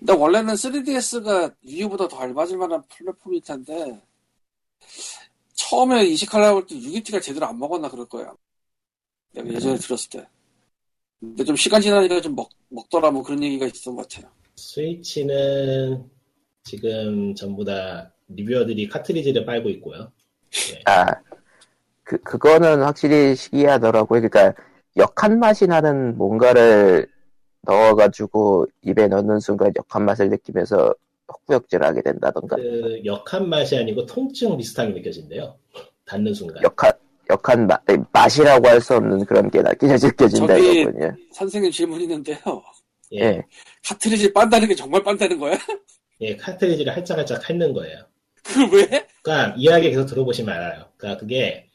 근데 원래는 3DS가 UU보다 더 알맞을 만한 플랫폼일 텐데 처음에 이식하려고 할 때 UUT가 제대로 안 먹었나 그럴 거야. 내가 예전에 들었을 때. 근데 좀 시간 지나니까 좀 먹더라 뭐 그런 얘기가 있었던 것 같아요. 스위치는 지금 전부 다 리뷰어들이 카트리지를 빨고 있고요. 네. 그거는 확실히 시기하더라고요. 그러니까 역한 맛이 나는 뭔가를 넣어가지고 입에 넣는 순간 역한 맛을 느끼면서 헛구역질을 하게 된다던가. 그 역한 맛이 아니고 통증 비슷하게 느껴진대요. 닿는 순간. 역한 맛이라고 할 수 없는 그런 게 느껴진다 이거군요. 선생님 질문 있는데요. 예. 카트리지 빤다는 게 정말 빤다는 거야? 예, 카트리지를 할짝할짝 핥는 거예요. 그 왜? 그러니까 이야기 계속 들어보시면 알아요. 그러니까 그게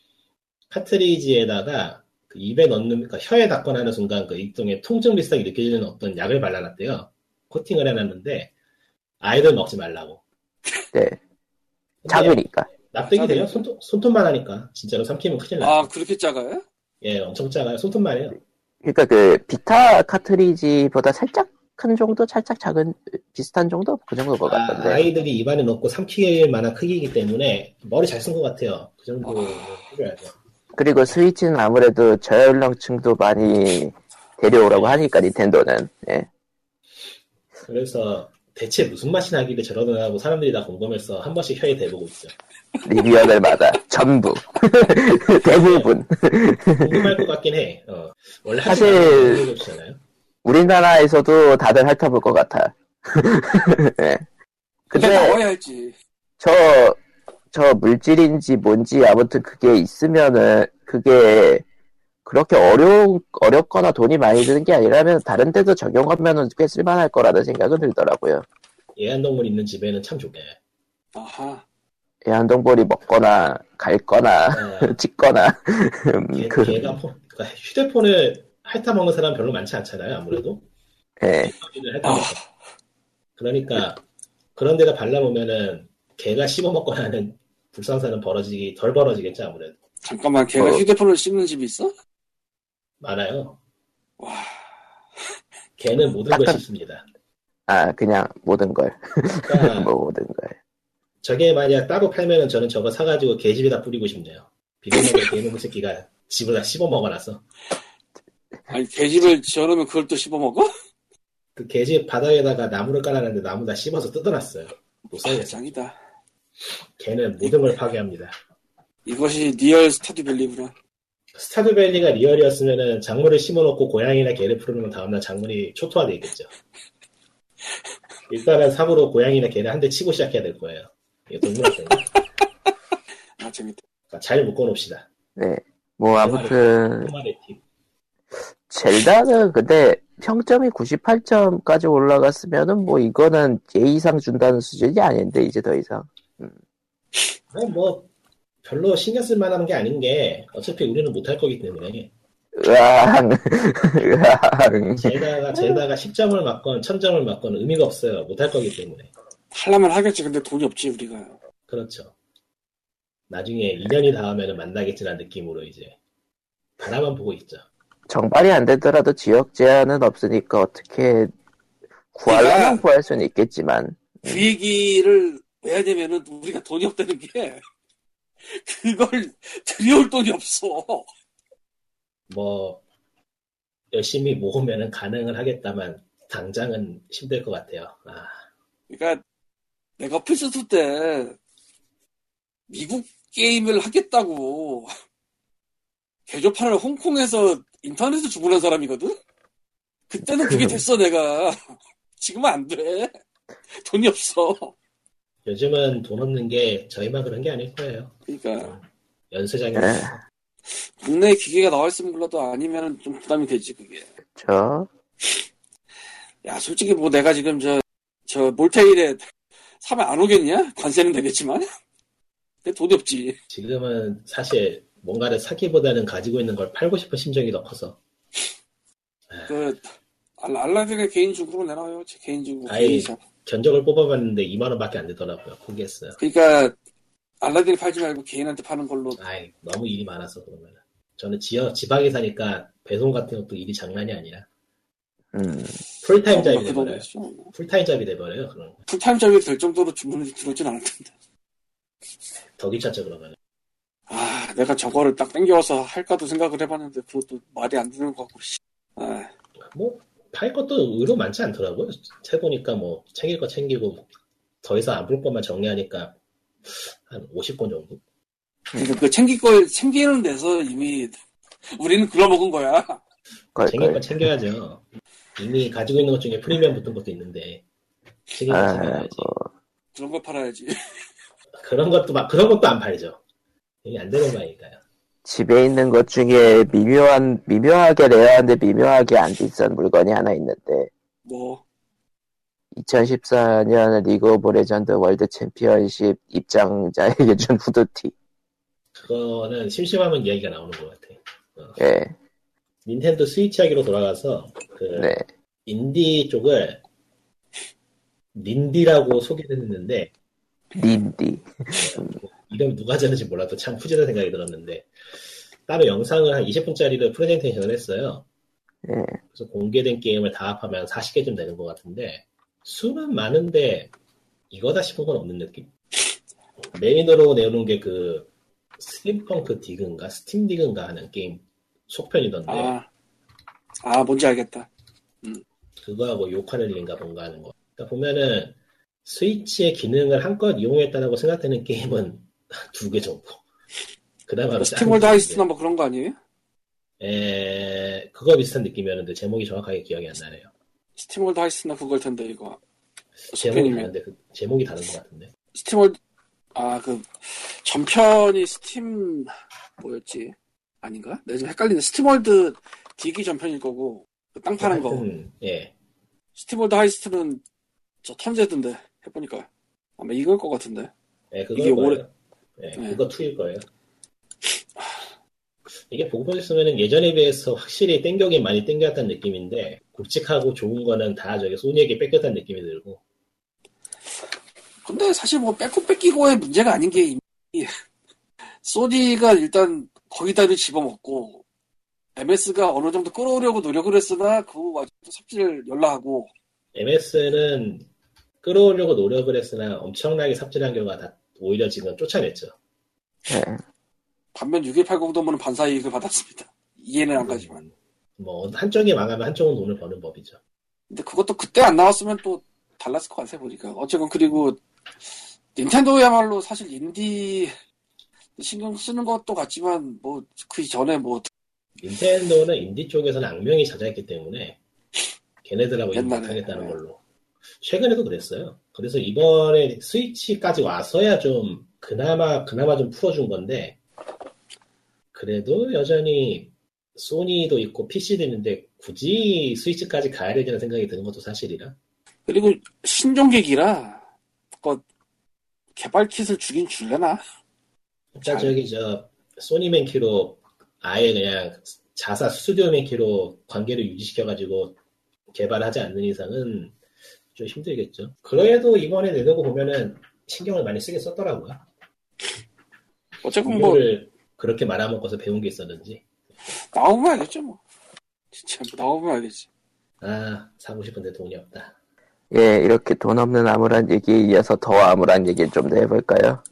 카트리지에다가 그 입에 넣는, 그러니까 혀에 닿거나 하는 순간 그 일종의 통증 비슷하게 느껴지는 어떤 약을 발라놨대요. 코팅을 해놨는데 아이들 먹지 말라고. 네. 작으니까. 납득이 돼요? 손톱만 하니까. 진짜로 삼키면 큰일 나요. 아, 그렇게 작아요? 예, 엄청 작아요. 손톱만 해요. 그러니까 그 비타 카트리지보다 살짝 큰 정도, 살짝 작은, 비슷한 정도? 그 정도 것 같던데. 아이들이 입안에 넣고 삼킬 만한 크기이기 때문에 머리 잘 쓴 것 같아요. 그 정도 해줘야죠. 그리고 스위치는 아무래도 저연령층도 많이 데려오라고 하니까, 닌텐도는. 예. 그래서 대체 무슨 맛이 나길래 저러나 하고 사람들이 다 궁금해서 한 번씩 혀에 대보고 있죠. 리뷰어들마다 전부 대부분 궁금할 것 같긴 해. 원래 사실 우리나라에서도 다들 핥아볼 것 같아. 네. 근데 나와야 할지. 저 물질인지 뭔지 아무튼 그게 있으면은 그게 그렇게 어렵거나 돈이 많이 드는 게 아니라면 다른 데도 적용하면은 꽤 쓸만할 거라는 생각은 들더라고요. 애완동물 있는 집에는 참 좋게. 아하. 애완동물이 먹거나 갈거나 짖거나. 그러니까 휴대폰을 핥아먹는 사람 별로 많지 않잖아요, 아무래도. 네. 그러니까 그런 데다 발라보면은 개가 씹어먹거나 하는 불상사는 덜 벌어지겠죠, 아무래도. 잠깐만, 개가 휴대폰을 씹는 집이 있어? 많아요. 와. 걔는 모든 걸 씹습니다. 아, 그냥 모든 걸. 그러니까 뭐 모든 걸. 저게 만약 따로 팔면은 저는 저거 사가지고 개 집에다 뿌리고 싶네요. 비빔밥에 개는 그 새끼가 집을 다 씹어 먹어놨어. 아니, 개 집을 지어놓으면 그걸 또 씹어 먹어? 그 개 집 바닥에다가 나무를 깔아놨는데 나무 다 씹어서 뜯어놨어요. 못 살겠어. 짱이다. 걔는 모든 걸 파괴합니다. 이것이 리얼 스타듀 벨리구나. 스타듀 벨리가 리얼이었으면은 작물을 심어놓고 고양이나 개를 풀어놓으면 다음날 작물이 초토화되어 있겠죠. 일단은 삽으로 고양이나 개를 한 대 치고 시작해야 될 거예요. 이거 동물학생. 아, 재밌다. 잘 묶어놓읍시다. 네. 뭐 아무튼 젤다는 근데 평점이 98점까지 올라갔으면은 뭐 이거는 예 이상 준다는 수준이 아닌데 이제 더 이상. 뭐 별로 신경 쓸 만한 게 아닌 게 어차피 우리는 못할 거기 때문에. 으앙. 젤다가 10점을 맞건 1000점을 맞건 의미가 없어요. 못할 거기 때문에. 하려면 하겠지. 근데 돈이 없지 우리가. 그렇죠. 나중에 2년이 다음에는 만나겠지라는 느낌으로 이제 바라만 보고 있죠. 정발이 안 되더라도 지역 제한은 없으니까 어떻게 구하려면 구할 수는 있겠지만. 그 얘기를 해야 되면은 우리가 돈이 없다는 게 그걸 들여올 돈이 없어. 뭐 열심히 모으면은 가능은 하겠다만 당장은 힘들 것 같아요. 아. 그러니까 내가 플스2 때 미국 게임을 하겠다고 개조판을 홍콩에서 인터넷에 주문한 사람이거든? 그때는 그게 됐어 내가. 지금은 안 돼. 돈이 없어. 요즘은 돈 없는 게 저희만 그런 게 아닐 거예요. 그러니까 연쇄장에 국내 기계가 나와있으면 몰라도 아니면 좀 부담이 되지 그게. 그쵸. 야 솔직히 뭐 내가 지금 저 몰테일에 사면 안 오겠냐? 관세는 되겠지만 근데 돈이 없지. 지금은 사실 뭔가를 사기보다는 가지고 있는 걸 팔고 싶은 심정이 더 커서. 그 알라딘의 개인중고로 내놔요. 제 개인중고. 아이 견적을 뽑아봤는데 2만원밖에 안 되더라고요. 포기했어요. 그러니까 알라딘 팔지 말고 개인한테 파는 걸로. 아이 너무 일이 많아서 그러면. 저는 지방에 사니까 배송 같은 것도 일이 장난이 아니라. 풀타임 잡이 돼버려요. 풀타임 잡이 돼버려요. 그런. 풀타임 잡이 될 정도로 주문이 들어오진 않을 텐데. 더 귀찮죠 그러면. 아 내가 저거를 딱 땡겨와서 할까도 생각을 해봤는데 그것도 말이 안 되는 것 같고. 아. 뭐 팔 것도 의로 많지 않더라고요. 해보니까 뭐 챙길 거 챙기고 더 이상 안 볼 것만 정리하니까 한 50권 정도. 그러니까 그 챙길 걸 챙기는 데서 이미 우리는 굴러먹은 거야. 챙길 거 챙겨야죠. 이미 가지고 있는 것 중에 프리미엄 붙은 것도 있는데 챙길 거 챙겨야지. 그런 거 팔아야지. 그런 것도 안 팔죠. 이게 안 되는 말이니까요. 집에 있는 것 중에 미묘하게 레어한데 미묘하게 안 비싼 물건이 하나 있는데. 뭐? 2014년 리그 오브 레전드 월드 챔피언십 입장자에게 준 후드티. 그거는 심심하면 이야기가 나오는 것 같아. 네. 닌텐도 스위치 하기로 돌아가서 그 네. 인디 쪽을 닌디라고 소개를 했는데. 닌디. 이름 누가 지는지 몰라도 참 후지다 생각이 들었는데 따로 영상을 한 20분짜리를 프레젠테이션을 했어요. 그래서 공개된 게임을 다 합하면 40개쯤 되는 것 같은데 수는 많은데 이거다 싶은 건 없는 느낌? 메인으로 내놓은 게 그 슬림펑크 디그인가 스팀 디그인가 하는 게임 속편이던데. 아 뭔지 알겠다. 그거하고 욕하는 일인가 뭔가 하는 거. 그러니까 보면은 스위치의 기능을 한껏 이용했다라고 생각되는 게임은 두 개 정도. 그다음으로 스팀월드 하이스트나 뭐 그런 거 아니에요? 그거 비슷한 느낌이었는데 제목이 정확하게 기억이 안 나네요. 스팀월드 하이스트나 그걸 텐데 이거. 제목이 다른데 제목이 다른 것 같은데. 스팀월드 그 전편이 스팀 뭐였지? 아닌가? 내가 지금 헷갈리네. 스팀월드 디기 전편일 거고 그 땅 파는 거. 예. 스팀월드 하이스트는 저 턴제던데 해보니까 아마 이걸 것 같은데. 예, 그거 이게 올해. 네. 그거 2일 거예요. 이게 보고 보셨으면 예전에 비해서 확실히 땡겨긴 많이 땡겼다는 느낌인데 굵직하고 좋은 거는 다 저기 소니에게 뺏겼다는 느낌이 들고. 근데 사실 뭐 뺏고 뺏기고의 문제가 아닌 게 이미 소니가 일단 거의 다를 집어먹고 MS가 어느 정도 끌어오려고 노력을 했으나 그 와중에 삽질 연락하고. MS는 끌어오려고 노력을 했으나 엄청나게 삽질한 결과 다. 오히려 지금 쫓아냈죠. 네. 반면 6180도 뭐 반사이익을 받았습니다. 이해는 안 가지만. 뭐 한쪽이 망하면 한쪽은 돈을 버는 법이죠. 근데 그것도 그때 안 나왔으면 또 달랐을 것 같아 보니까. 어쨌건 그리고 닌텐도야말로 사실 인디 신경 쓰는 것도 같지만 뭐 그 전에 뭐 닌텐도는 인디 쪽에서는 악명이 자자했기 때문에 걔네들하고 인디 못하겠다는 걸로. 최근에도 그랬어요. 그래서 이번에 스위치까지 와서야 좀 그나마 좀 풀어준 건데 그래도 여전히 소니도 있고 PC도 있는데 굳이 스위치까지 가야 되는 생각이 드는 것도 사실이라. 그리고 신종객이라 개발 킷을 주긴 줄려나? 일단 저기 소니 맨키로 아예 그냥 자사 스튜디오 맨키로 관계를 유지시켜가지고 개발하지 않는 이상은 좀 힘들겠죠. 그래도 이번에 내놓고 보면은 신경을 많이 쓰게 썼더라고요. 어쨌건 뭐 그렇게 말아먹어서 배운 게 있었는지 나오면 알겠죠 뭐. 진짜 나오면 알겠지. 아 사고 싶은데 돈이 없다. 예 이렇게 돈 없는 암울한 얘기에 이어서 더 암울한 얘기 좀 더 해볼까요?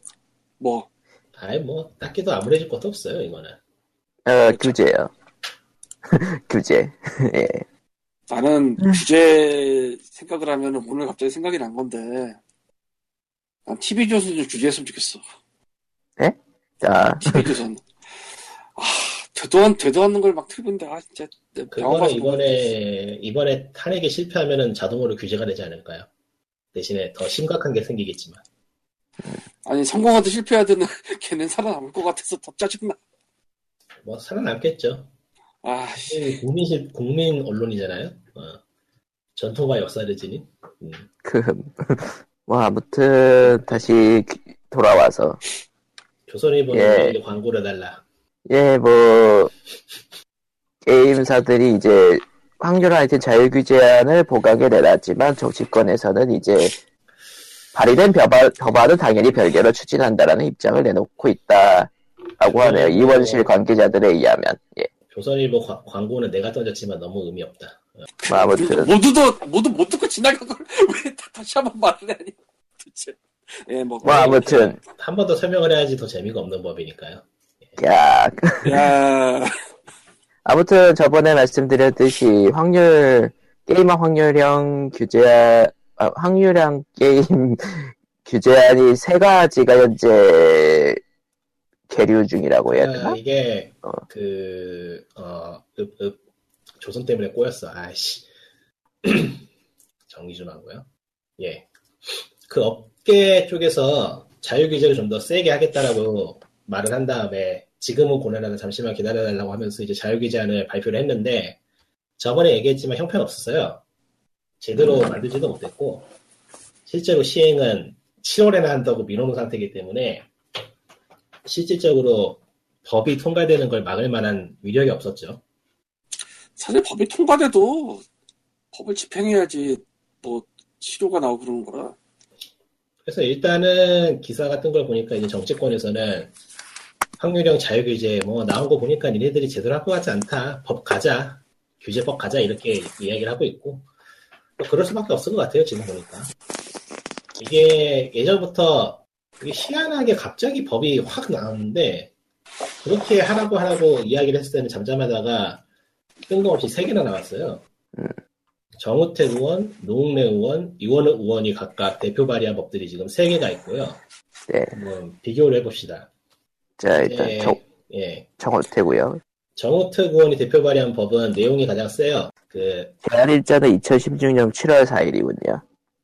뭐? 아이 뭐 딱히 더 암울해질 것도 없어요 이거는. 규제요. 규제. 예. 나는 규제 생각을 하면 오늘 갑자기 생각이 난 건데, 난 TV조선 좀 규제했으면 좋겠어. 예? 자. TV조선. 아, 되도 않는 걸 막 틀는데, 아, 진짜. 그거는 이번에 탄핵에 실패하면은 자동으로 규제가 되지 않을까요? 대신에 더 심각한 게 생기겠지만. 아니, 성공하든 실패하든 걔는 살아남을 것 같아서 더 짜증나. 뭐, 살아남겠죠. 아, 씨. 국민 언론이잖아요. 어. 전통과 역사를 지닌. 뭐, 아무튼, 다시 돌아와서. 조선일보는 예. 광고를 달라. 예, 뭐, 게임사들이 이제 확률화 하여튼 자율규제안을 보강에 내놨지만, 정치권에서는 이제, 발의된 법안은 당연히 별개로 추진한다라는 입장을 내놓고 있다라고 하네요. 이원실 관계자들에 의하면. 예. 조선일보 광고는 내가 던졌지만 너무 의미 없다. 아무튼 모두 못 듣고 지나간 걸 왜 다시 한번 말을 하니? 도대체. 예, 뭐 아무튼 한 번 더 설명을 해야지 더 재미가 없는 법이니까요. 예. 야. 아무튼 저번에 말씀드렸듯이 게임화 확률형 규제야. 아, 확률형 게임 규제안이 세 가지가 현재 계류 중이라고 해야 되나? 이게 조선 때문에 꼬였어. 아씨 정리 좀 하고요. 예, 그 업계 쪽에서 자율 규제를 좀 더 세게 하겠다라고 말을 한 다음에 지금은 고난하다 잠시만 기다려달라고 하면서 이제 자율 규제안을 발표를 했는데 저번에 얘기했지만 형편 없었어요. 제대로 만들지도 못했고 실제로 시행은 7월에나 한다고 미뤄놓은 상태이기 때문에 실질적으로 법이 통과되는 걸 막을 만한 위력이 없었죠. 사실 법이 통과돼도 법을 집행해야지 뭐 치료가 나오고 그러는 거라. 그래서 일단은 기사 같은 걸 보니까 이제 정치권에서는 확률형 자유규제 뭐 나온 거 보니까 니네들이 제대로 할 것 같지 않다. 법 가자. 규제법 가자. 이렇게 이야기를 하고 있고 그럴 수밖에 없을 것 같아요. 지금 보니까 이게 예전부터 되게 희한하게 갑자기 법이 확 나왔는데 그렇게 하라고 이야기를 했을 때는 잠잠하다가 뜬금없이 3개나 나왔어요. 정우택 의원, 노웅래 의원, 이원우 의원이 각각 대표 발의한 법들이 지금 3개가 있고요. 네. 한번 비교를 해봅시다. 자, 일단 정우택 의원. 정우택 의원이 대표 발의한 법은 내용이 가장 세요. 제한 일자는 2016년 7월 4일이군요.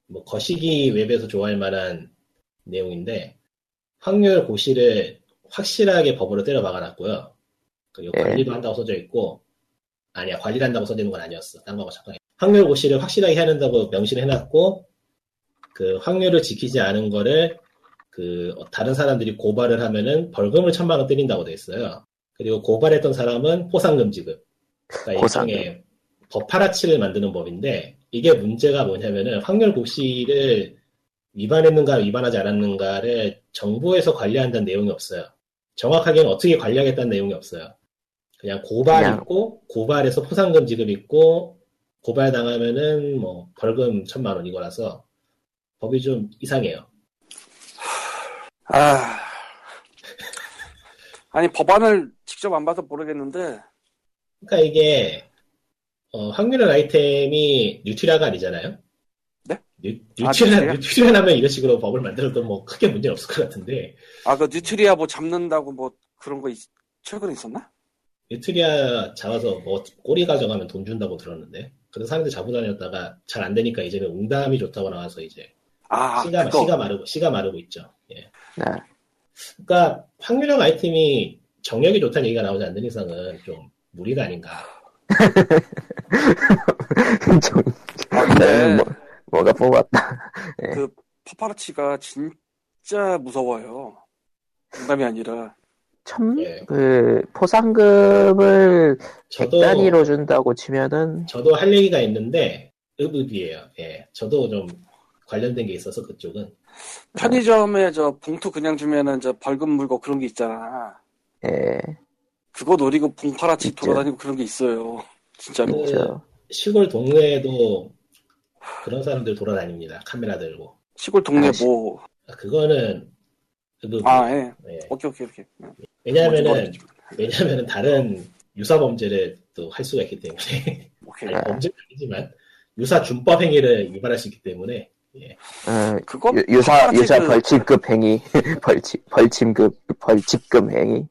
뭐 거시기 웹에서 좋아할 만한 내용인데 확률 고시를 확실하게 법으로 때려 박아놨고요. 그리고 관리도 한다고 써져 있고 아니야 관리를 한다고 써져 있는 건 아니었어. 딴 거하고 잠깐. 확률 고시를 확실하게 해야 된다고 명시를 해놨고 그 확률을 지키지 않은 거를 그 다른 사람들이 고발을 하면은 벌금을 1,000만 원 때린다고 돼 있어요. 그리고 고발했던 사람은 포상금 지급. 그러니까 일종의 법 하라치를 만드는 법인데 이게 문제가 뭐냐면은 확률 고시를 위반했는가 위반하지 않았는가를 정부에서 관리한다는 내용이 없어요. 정확하게는 어떻게 관리하겠다는 내용이 없어요. 그냥 고발 있고 고발해서 포상금 지급 있고 고발 당하면은 뭐 벌금 1,000만 원 이거라서 법이 좀 이상해요. 아니 법안을 직접 안 봐서 모르겠는데. 그러니까 이게 확률형 아이템이 뉴트리아가 아니잖아요. 네? 뉴트리아라면 이런 식으로 법을 만들어도 뭐 크게 문제는 없을 것 같은데. 아, 그 뉴트리아 뭐 잡는다고 뭐 그런 거 최근에 있었나? 뉴트리아 잡아서 뭐 꼬리 가져가면 돈 준다고 들었는데. 그래서 사람들 잡고 다녔다가 잘 안 되니까 이제는 웅담이 좋다고 나와서 이제 씨가 마르고 있죠. 예. 네. 그러니까 확률형 아이템이 정력이 좋다는 얘기가 나오지 않는 이상은 좀 무리가 아닌가. 네. 뭐가 뽑았다. 네. 그 파파라치가 진짜 무서워요. 농담이 아니라. 그 포상금을 100단위로 준다고 치면은. 저도 할 얘기가 있는데 읍이에요. 예, 저도 좀 관련된 게 있어서 그쪽은. 편의점에 저 봉투 그냥 주면은 저 벌금 물고 그런 게 있잖아. 예. 그거 노리고 봉파라치 돌아다니고 그런 게 있어요. 진짜로. 그 시골 동네에도 그런 사람들 돌아다닙니다. 카메라 들고. 시골 동네 뭐. 그거는. 예. 오케이. 왜냐면은 다른 유사범죄를 또 할 수가 있기 때문에 아니, 범죄는 아니지만 유사 준법 행위를 유발할 수 있기 때문에 예. 그거 유사 벌칙급 행위 벌칙급 행위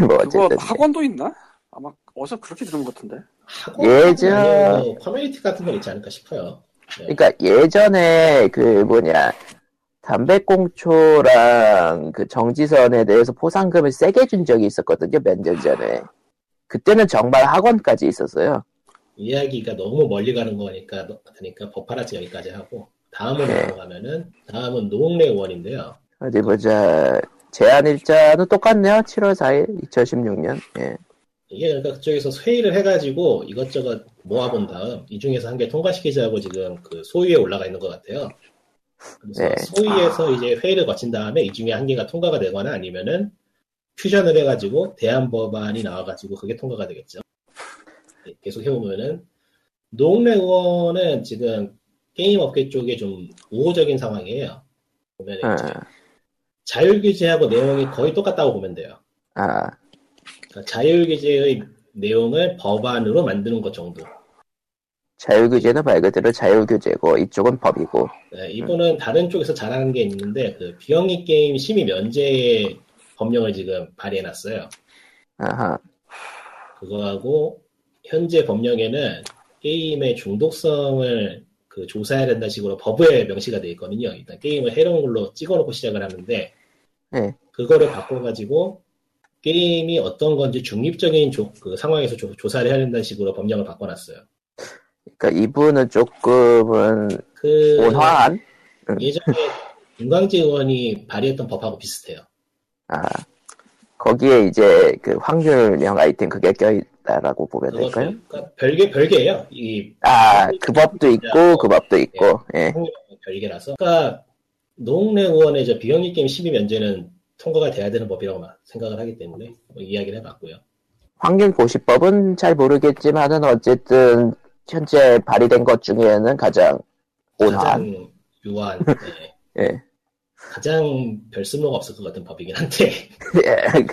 뭐 그거 학원도 있나? 아마 어서 그렇게 들은 것 같은데 예전 커뮤니티 같은 건 있지 않을까 싶어요. 네. 그러니까 예전에 그 뭐냐 담배꽁초랑 그 정지선에 대해서 포상금을 세게 준 적이 있었거든요. 몇 년 전에. 그때는 정말 학원까지 있었어요. 이야기가 너무 멀리 가는 거니까 그러니까 법파라지 여기까지 하고 다음으로 넘어가면은 다음은 농내원인데요. 어디 보자. 제한일자도 똑같네요. 7월 4일 2016년. 예. 이게 그러니까 그쪽에서 회의를 해가지고 이것저것 모아본 다음 이 중에서 한 개 통과시키자고 지금 그 소위에 올라가 있는 것 같아요. 그래서 네. 소위에서 이제 회의를 거친 다음에 이 중에 한 개가 통과가 되거나 아니면은 퓨전을 해가지고 대안 법안이 나와가지고 그게 통과가 되겠죠. 계속 해보면은 농내원은 지금 게임 업계 쪽에 좀 우호적인 상황이에요. 보면 자율 규제하고 내용이 거의 똑같다고 보면 돼요. 그러니까 자율 규제의 내용을 법안으로 만드는 것 정도. 자율규제는 말 그대로 자율규제고 이쪽은 법이고. 네, 이분은 다른 쪽에서 잘하는 게 있는데 그 비영리 게임 심의 면제 법령을 지금 발의해놨어요. 아하. 그거하고 현재 법령에는 게임의 중독성을 그 조사해야 된다는 식으로 법에 명시가 돼 있거든요. 일단 게임을 해로운 걸로 찍어놓고 시작을 하는데 네. 그거를 바꿔가지고 게임이 어떤 건지 중립적인 그 상황에서 조사를 해야 된다는 식으로 법령을 바꿔놨어요. 그러니까 이분은 조금은 그 온화한? 예전에 윤광재 의원이 발의했던 법하고 비슷해요. 거기에 이제 그 확률형 아이템 그게 껴있다라고 보면 될까요? 그러니까 별개예요. 그 법도 있고 그 법도 있고. 예. 별개라서. 그러니까 노웅래 의원의 저 비영리 게임 12 면제는 통과가 돼야 되는 법이라고 생각을 하기 때문에 뭐 이야기를 해봤고요. 확률 고시법은 잘 모르겠지만은 어쨌든. 현재 발의된 것 중에는 가장 온화한, 유한, 네. 예, 가장 별 쓸모가 없을 것 같은 법이긴 한데, 예, 네.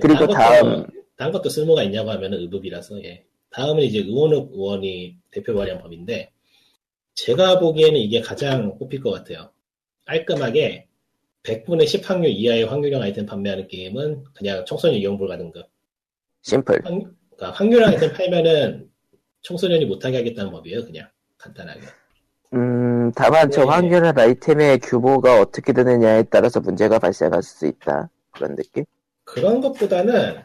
그리고 다른 것도 쓸모가 있냐고 하면은 의법이라서, 예. 다음은 이제 의원욱 의원이 대표 발의한 법인데, 제가 보기에는 이게 가장 꼽힐 것 같아요. 깔끔하게 100분의 10 확률 이하의 확률형 아이템 판매하는 게임은 그냥 청소년 이용불 가능급. 심플. 그러니까 확률형 아이템 팔면은 청소년이 못하게 하겠다는 법이에요. 그냥 간단하게. 다만 저 확률형 아이템의 규모가 어떻게 되느냐에 따라서 문제가 발생할 수 있다. 그런 느낌? 그런 것보다는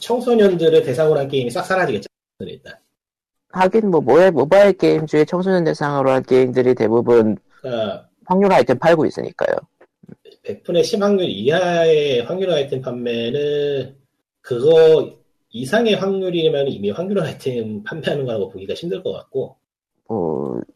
청소년들을 대상으로 한 게임이 싹 사라지겠죠. 일단. 하긴 모바일 게임 중에 청소년 대상으로 한 게임들이 대부분 그러니까 확률형 아이템 팔고 있으니까요. 100분의 10 확률 이하의 확률형 아이템 판매는 그거 이상의 확률이면 이미 확률 아이템 판매하는 거라고 보기가 힘들 것 같고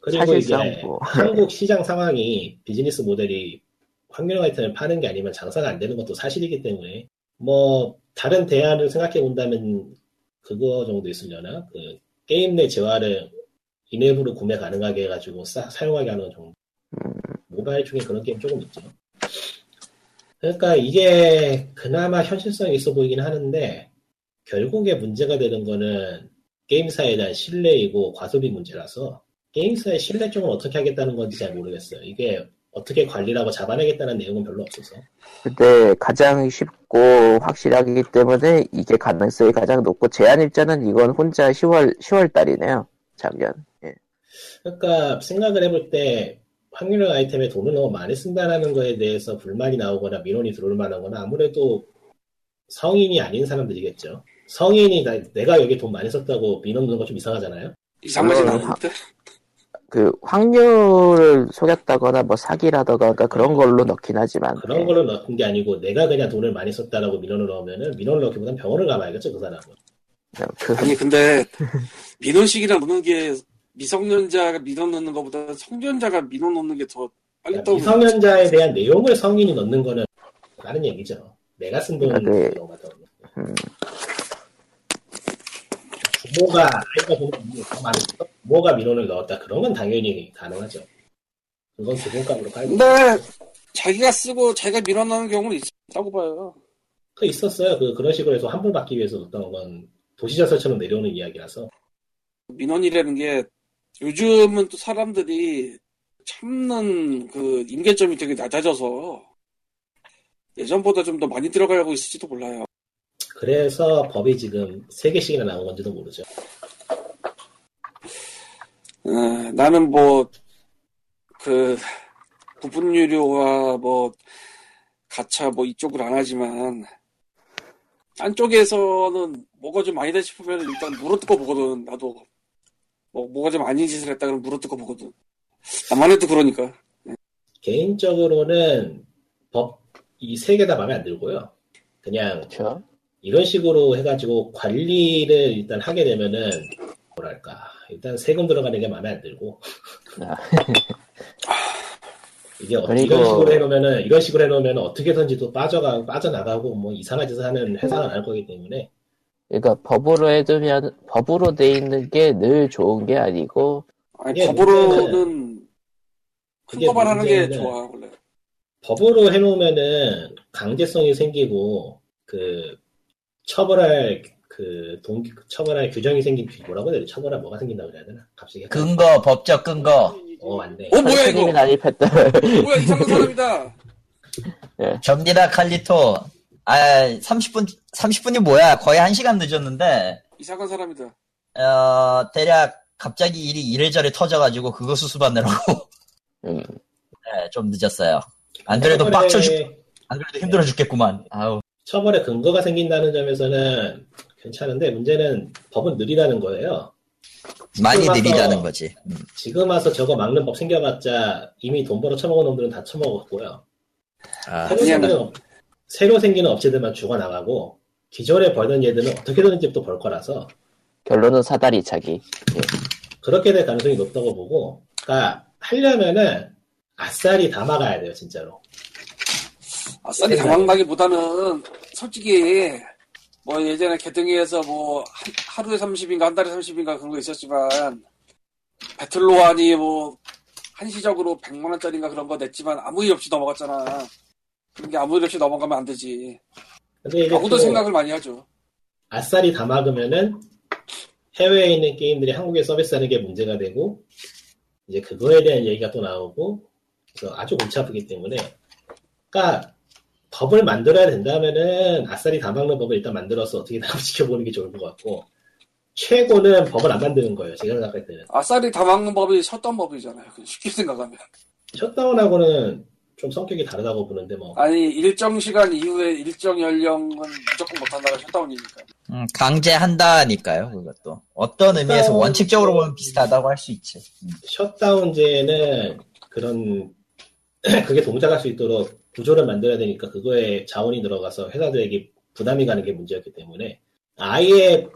그리고 사실상 이게 한국 시장 상황이 비즈니스 모델이 확률 아이템을 파는 게 아니면 장사가 안 되는 것도 사실이기 때문에 뭐 다른 대안을 생각해 본다면 그거 정도 있으려나? 그 게임 내 재화를 인앱으로 구매 가능하게 해가지고 사용하게 하는 정도 모바일 중에 그런 게임 조금 있죠. 그러니까 이게 그나마 현실성이 있어 보이긴 하는데 결국에 문제가 되는 거는 게임사에 대한 신뢰이고 과소비 문제라서 게임사의 신뢰 쪽은 어떻게 하겠다는 건지 잘 모르겠어요. 이게 어떻게 관리라고 잡아내겠다는 내용은 별로 없어서. 근데 가장 쉽고 확실하기 때문에 이게 가능성이 가장 높고 제한일자는 이건 혼자 10월달이네요. 작년. 예. 그러니까 생각을 해볼 때 확률형 아이템에 돈을 너무 많이 쓴다라는 거에 대해서 불만이 나오거나 민원이 들어올 만한 거는 아무래도 성인이 아닌 사람들이겠죠. 성인이 내가 여기 돈 많이 썼다고 민원 넣는 거 좀 이상하잖아요. 이상하진 않은데? 그 확률을 속였다거나 뭐 사기라던가 그런 걸로 넣긴 하지만 그런 걸로 넣은 게 아니고 내가 그냥 돈을 많이 썼다라고 민원을 넣으면은 민원을 넣기보단 병원을 가봐야겠죠, 그 사람은. 아니 근데 민원식이랑 넣는 게 미성년자가 민원 넣는 것보다 성년자가 민원 넣는 게 더 빨리 떠오르죠. 미성년자에 대한 내용을 성인이 넣는 거는 다른 얘기죠. 내가 쓴 돈은 내용과 더 부모가 아이가 부모가 민원을 넣었다. 그런 건 당연히 가능하죠. 그건 기본값으로 깔고. 근데 자기가 쓰고 자기가 민원 넣는 경우는 있다고 봐요. 그 있었어요. 그런 식으로 해서 환불 받기 위해서 뒀던 건 도시자살처럼 내려오는 이야기라서. 민원이라는 게 요즘은 또 사람들이 참는 그 임계점이 되게 낮아져서 예전보다 좀 더 많이 들어가려고 있을지도 몰라요. 그래서 법이 지금 3개씩이나 나온 건지도 모르죠. 나는 그 부분유료와 가차 이쪽을 안 하지만 안쪽에서는 뭐가 좀 아니다 싶으면 일단 물어뜯고 보거든. 나도 뭐가 좀 아닌 짓을 했다 그러면 물어뜯고 보거든. 나만 해도 그러니까. 개인적으로는 법 이 3개 다 마음에 안 들고요. 그냥 그쵸? 이런 식으로 해가지고 관리를 일단 하게 되면은 일단 세금 들어가는 게 마음에 안 들고. 이게 이런 식으로 해놓으면은 어떻게든지도 빠져나가고 이상한 짓을 하는 회사는 안 할 거기 때문에. 그러니까 법으로 해두면 법으로 돼 있는 게 늘 좋은 게 아니고. 아니, 법으로는 큰 거만 하는 게 좋아 원래. 법으로 해놓으면은 강제성이 생기고 처벌할 규정이 생기지. 처벌할 뭐가 생긴다고 그래야 되나? 갑자기 근거, 법적 근거. 맞네. 뭐야 이거? 난입했다. 뭐야 이상한 사람이다. 예. 접니다 칼리토. 30분이 뭐야? 거의 1시간 늦었는데. 이상한 사람이다. 대략 갑자기 일이 이래저래 터져가지고 그거 수습하느라고. 네, 좀 늦었어요. 안 그래도 힘들어 죽겠구만. 아우. 처벌에 근거가 생긴다는 점에서는 괜찮은데 문제는 법은 느리다는 거예요. 많이 느리다는 거지. 지금 와서 저거 막는 법 생겨봤자 이미 돈 벌어 처먹은 놈들은 다 처먹었고요. 새로 생기는 업체들만 죽어나가고 기존에 벌던 얘들은 어떻게든지 또 벌 거라서 결론은 사다리 차기. 예. 그렇게 될 가능성이 높다고 보고, 그러니까 하려면은 아싸리 다 막아야 돼요 진짜로. 아싸리 당황하기보다는 솔직히 예전에 개등이에서 하루에 30인가 한 달에 30인가 그런 거 있었지만 배틀로안이 한시적으로 100만원짜리인가 그런 거 냈지만 아무 일 없이 넘어갔잖아. 그런 게 아무 일 없이 넘어가면 안 되지. 근데 아무도 생각을 많이 하죠. 아싸리 다 막으면은 해외에 있는 게임들이 한국에 서비스하는 게 문제가 되고 이제 그거에 대한 얘기가 또 나오고 그래서 아주 골치 아프기 때문에. 그러니까 법을 만들어야 된다면은 아싸리 다 막는 법을 일단 만들어서 어떻게 나름 지켜보는 게 좋을 것 같고, 최고는 법을 안 만드는 거예요 제가 생각할 때는. 아싸리 다 막는 법이 셧다운 법이잖아요 쉽게 생각하면. 셧다운하고는 좀 성격이 다르다고 보는데 아니 일정 시간 이후에 일정 연령은 무조건 못한다가 셧다운이니까. 강제한다니까요. 그것도 어떤 의미에서 원칙적으로 보면 비슷하다고 할 수 있지. 셧다운제는 그런 그게 동작할 수 있도록 구조를 만들어야 되니까 그거에 자원이 들어가서 회사들에게 부담이 가는 게 문제였기 때문에 아예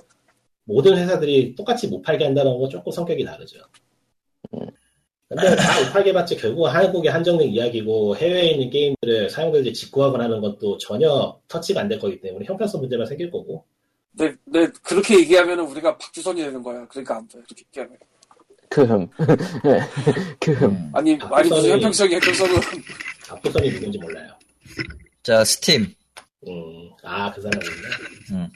모든 회사들이 똑같이 못 팔게 한다는 건 조금 성격이 다르죠. 근데 다 못 팔게 봤자 결국 한국의 한정된 이야기고 해외에 있는 게임들을 사용자들이 직구하거나 하는 것도 전혀 터치가 안 될 거기 때문에 형평성 문제만 생길 거고. 네, 그렇게 얘기하면 우리가 박주선이 되는 거야. 그러니까 안 돼. 이렇게 얘기하면. 아니 말이 무슨 형평성은 박부선이 누군지 몰라요. 자 스팀. 그 사람인데.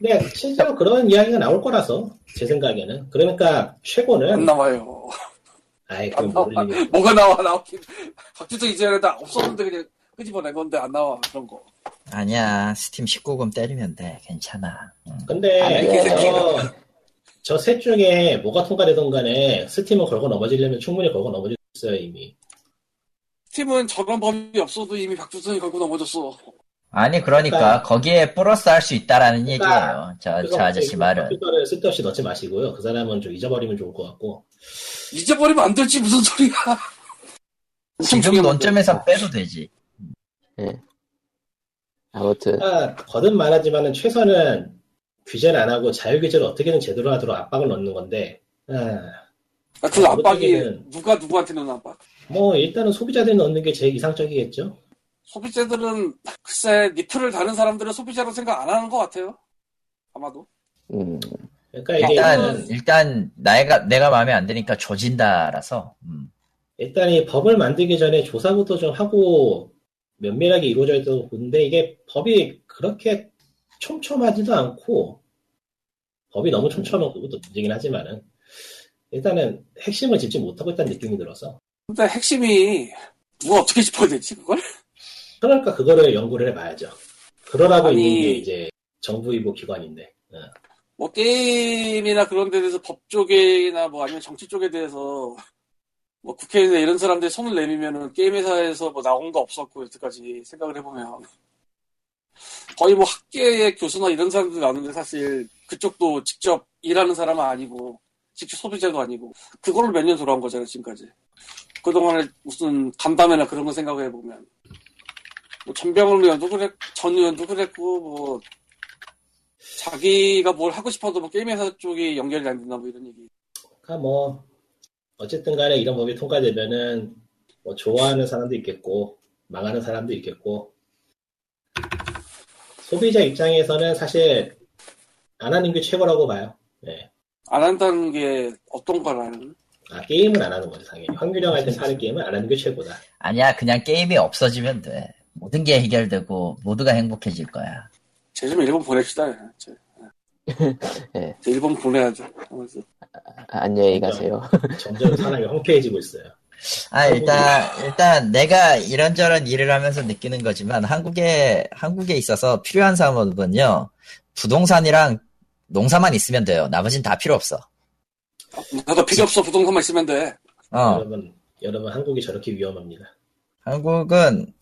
네, 실제로 그런 이야기가 나올 거라서 제 생각에는. 그러니까 최고는 안 나와요. 뭐가 나오긴. 박주선 이전에 다 없었는데 그냥 끄집어낸 건데 안 나와 그런 거. 아니야 스팀 19금 때리면 돼 괜찮아. 근데 저 셋 중에 뭐가 통과되던 간에 스팀을 걸고 넘어지려면 충분히 걸고 넘어질 수 있어요 이미. 스팀은 저런 법이 없어도 이미 박주선이 걸고 넘어졌어. 아니 그러니까 거기에 플러스 할 수 있다라는 얘기예요. 저 아저씨 말은. 그거를 쓸데없이 넣지 마시고요. 그 사람은 좀 잊어버리면 좋을 것 같고. 잊어버리면 안 될지 무슨 소리야. 지금 논점에서 빼도 되지. 네. 아무튼. 거듭 말하지만은 최선은 규제를 안 하고 자유 규제를 어떻게든 제대로 하도록 압박을 넣는 건데. 그 압박이 누가 누구한테 넣는 압박? 일단은 소비자들이 넣는 게 제일 이상적이겠죠. 소비자들은 글쎄 니트를 다는 사람들은 소비자로 생각 안 하는 것 같아요. 아마도. 그러니까 이게 일단 내가 마음에 안 드니까 조진다라서. 일단 이 법을 만들기 전에 조사부터 좀 하고 면밀하게 이루어져 있다고 보는데, 이게 법이 그렇게 촘촘하지도 않고, 법이 너무 촘촘한 것도 문제긴 하지만은, 일단은 핵심을 짚지 못하고 있다는 느낌이 들어서. 근데 핵심이, 누가 어떻게 짚어야 되지, 그걸? 그러니까 그거를 연구를 해봐야죠. 그러라고 있는 게 이제 정부의무 기관인데. 응. 뭐 게임이나 그런 데 대해서 법 쪽이나 뭐 아니면 정치 쪽에 대해서 뭐 국회의원이나 이런 사람들이 손을 내밀면은 게임 회사에서 뭐 나온 거 없었고 여태까지 생각을 해보면 거의 뭐 학계의 교수나 이런 사람들 나오는데 사실 그쪽도 직접 일하는 사람은 아니고 직접 소비자도 아니고 그거를 몇 년 돌아온 거잖아요 지금까지. 그동안에 무슨 간담회나 그런 거 생각을 해보면 뭐 전병훈 의원도 그랬고 전 의원도 그랬고 뭐 자기가 뭘 하고 싶어도 뭐 게임 회사 쪽이 연결이 안 된다 뭐 이런 얘기. 그러니까 뭐 어쨌든 간에 이런 법이 통과되면은 뭐 좋아하는 사람도 있겠고 망하는 사람도 있겠고 소비자 입장에서는 사실 안 하는 게 최고라고 봐요. 네. 안 한다는 게 어떤 거라는? 아 게임은 안 하는 거지 당연히. 확률형할 때 파는 게임은 안 하는 게 최고다. 아니야 그냥 게임이 없어지면 돼. 모든 게 해결되고 모두가 행복해질 거야. 제 좀 일본 보냅시다. 네. 제 일본 보내야죠. 안녕히 가세요. 점점 사람이 황폐해지고 있어요. 아 일단 내가 이런저런 일을 하면서 느끼는 거지만 한국에 있어서 필요한 사업은요 부동산이랑 농사만 있으면 돼요. 나머지는 다 필요 없어. 나도 필요 없어. 부동산만 있으면 돼. 여러분 한국이 저렇게 위험합니다. 한국은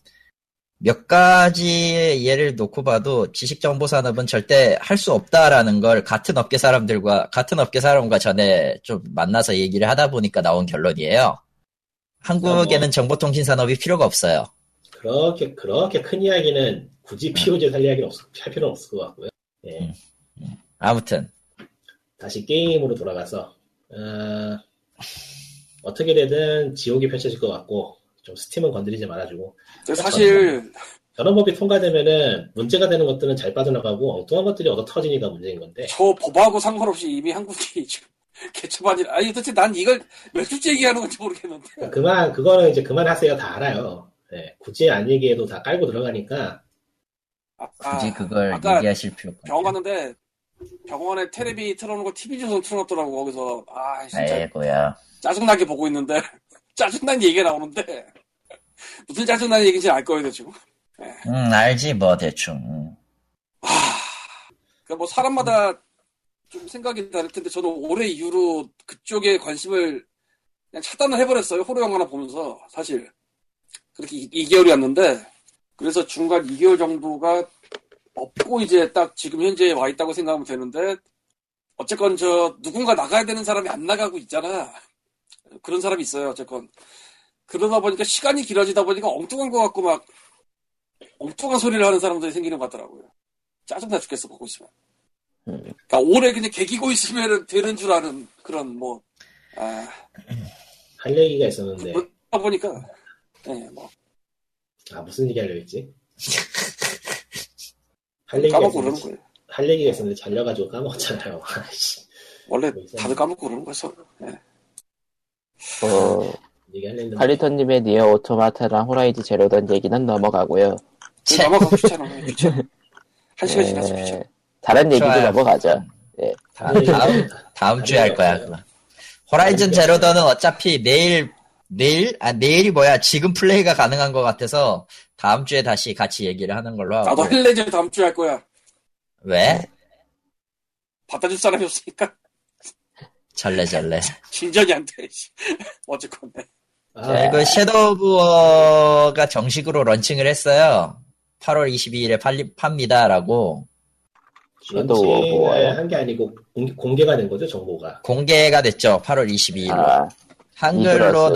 몇 가지의 예를 놓고 봐도 지식정보산업은 절대 할 수 없다라는 걸 같은 업계 사람과 전에 좀 만나서 얘기를 하다 보니까 나온 결론이에요. 한국에는 뭐, 정보통신산업이 필요가 없어요. 그렇게 큰 이야기는 굳이 POG 살 이야기는 할 필요는 없을 것 같고요. 예. 아무튼 다시 게임으로 돌아가서 어떻게 되든 지옥이 펼쳐질 것 같고 좀 스팀은 건드리지 말아주고. 사실 저런 법이 통과되면은 문제가 되는 것들은 잘 빠져나가고 엉뚱한 것들이 얻어 터지니까 문제인 건데. 저 법하고 상관없이 이미 한국이 지금 개처반이라. 아니 도대체 난 이걸 몇 주째 얘기하는 건지 모르겠는데. 그거는 이제 그만하세요. 다 알아요. 네, 굳이 안 얘기해도 다 깔고 들어가니까. 굳이 그걸 얘기하실 필요가. 병원 갔는데 병원에 텔레비 틀어놓은 거 TV조선 틀어놨더라고. 거기서 아 진짜 에고야. 짜증나게 보고 있는데. 짜증난 얘기가 나오는데 무슨 짜증난 얘기인지 알 거예요 대충. 네. 알지 뭐 대충. 그러니까 뭐 사람마다 좀 생각이 다를 텐데 저는 올해 이후로 그쪽에 관심을 그냥 차단을 해버렸어요. 호러 영화나 보면서 사실 그렇게 2개월이었는데 그래서 중간 2개월 정도가 없고 이제 딱 지금 현재에 와 있다고 생각하면 되는데 어쨌건 저 누군가 나가야 되는 사람이 안 나가고 있잖아. 그런 사람이 있어요 어쨌건. 그러다 보니까 시간이 길어지다 보니까 엉뚱한 것 같고 막 엉뚱한 소리를 하는 사람들이 생기는 것 같더라고요. 짜증나 죽겠어 보고 있으면. 그러니까 오래 그냥 개기고 있으면 되는 줄 아는 그런 뭐 할 얘기가 있었는데 그러다 보니까 네, 뭐. 무슨 얘기 하려고 했지? 할 얘기가 있었는데 잘려가지고 까먹었잖아요. 원래 다들 까먹고 그러는 거였어. 네. 칼리토님의 니어 오토마타랑 호라이즌 제로던 얘기는 넘어가고요. 넘어가고 싶잖아. 한 시간 지나서 귀찮아. 다른 얘기도 넘어가죠. 예. 다음 주에 할 거야. 그만. 호라이즌 제로던은 어차피 내일이 뭐야? 지금 플레이가 가능한 것 같아서 다음 주에 다시 같이 얘기를 하는 걸로 하고. 나도 헬레즈 다음 주에 할 거야. 왜? 받아줄 사람이 없으니까. 절레절레. 진전이 안 돼. 어쨌건. 그리고 섀도우 오브가 정식으로 런칭을 했어요. 8월 22일에 팝니다라고. 섀도우 오브를 한 게 아니고 공개가 된 거죠, 정보가. 공개가 됐죠. 8월 22일로. 한글로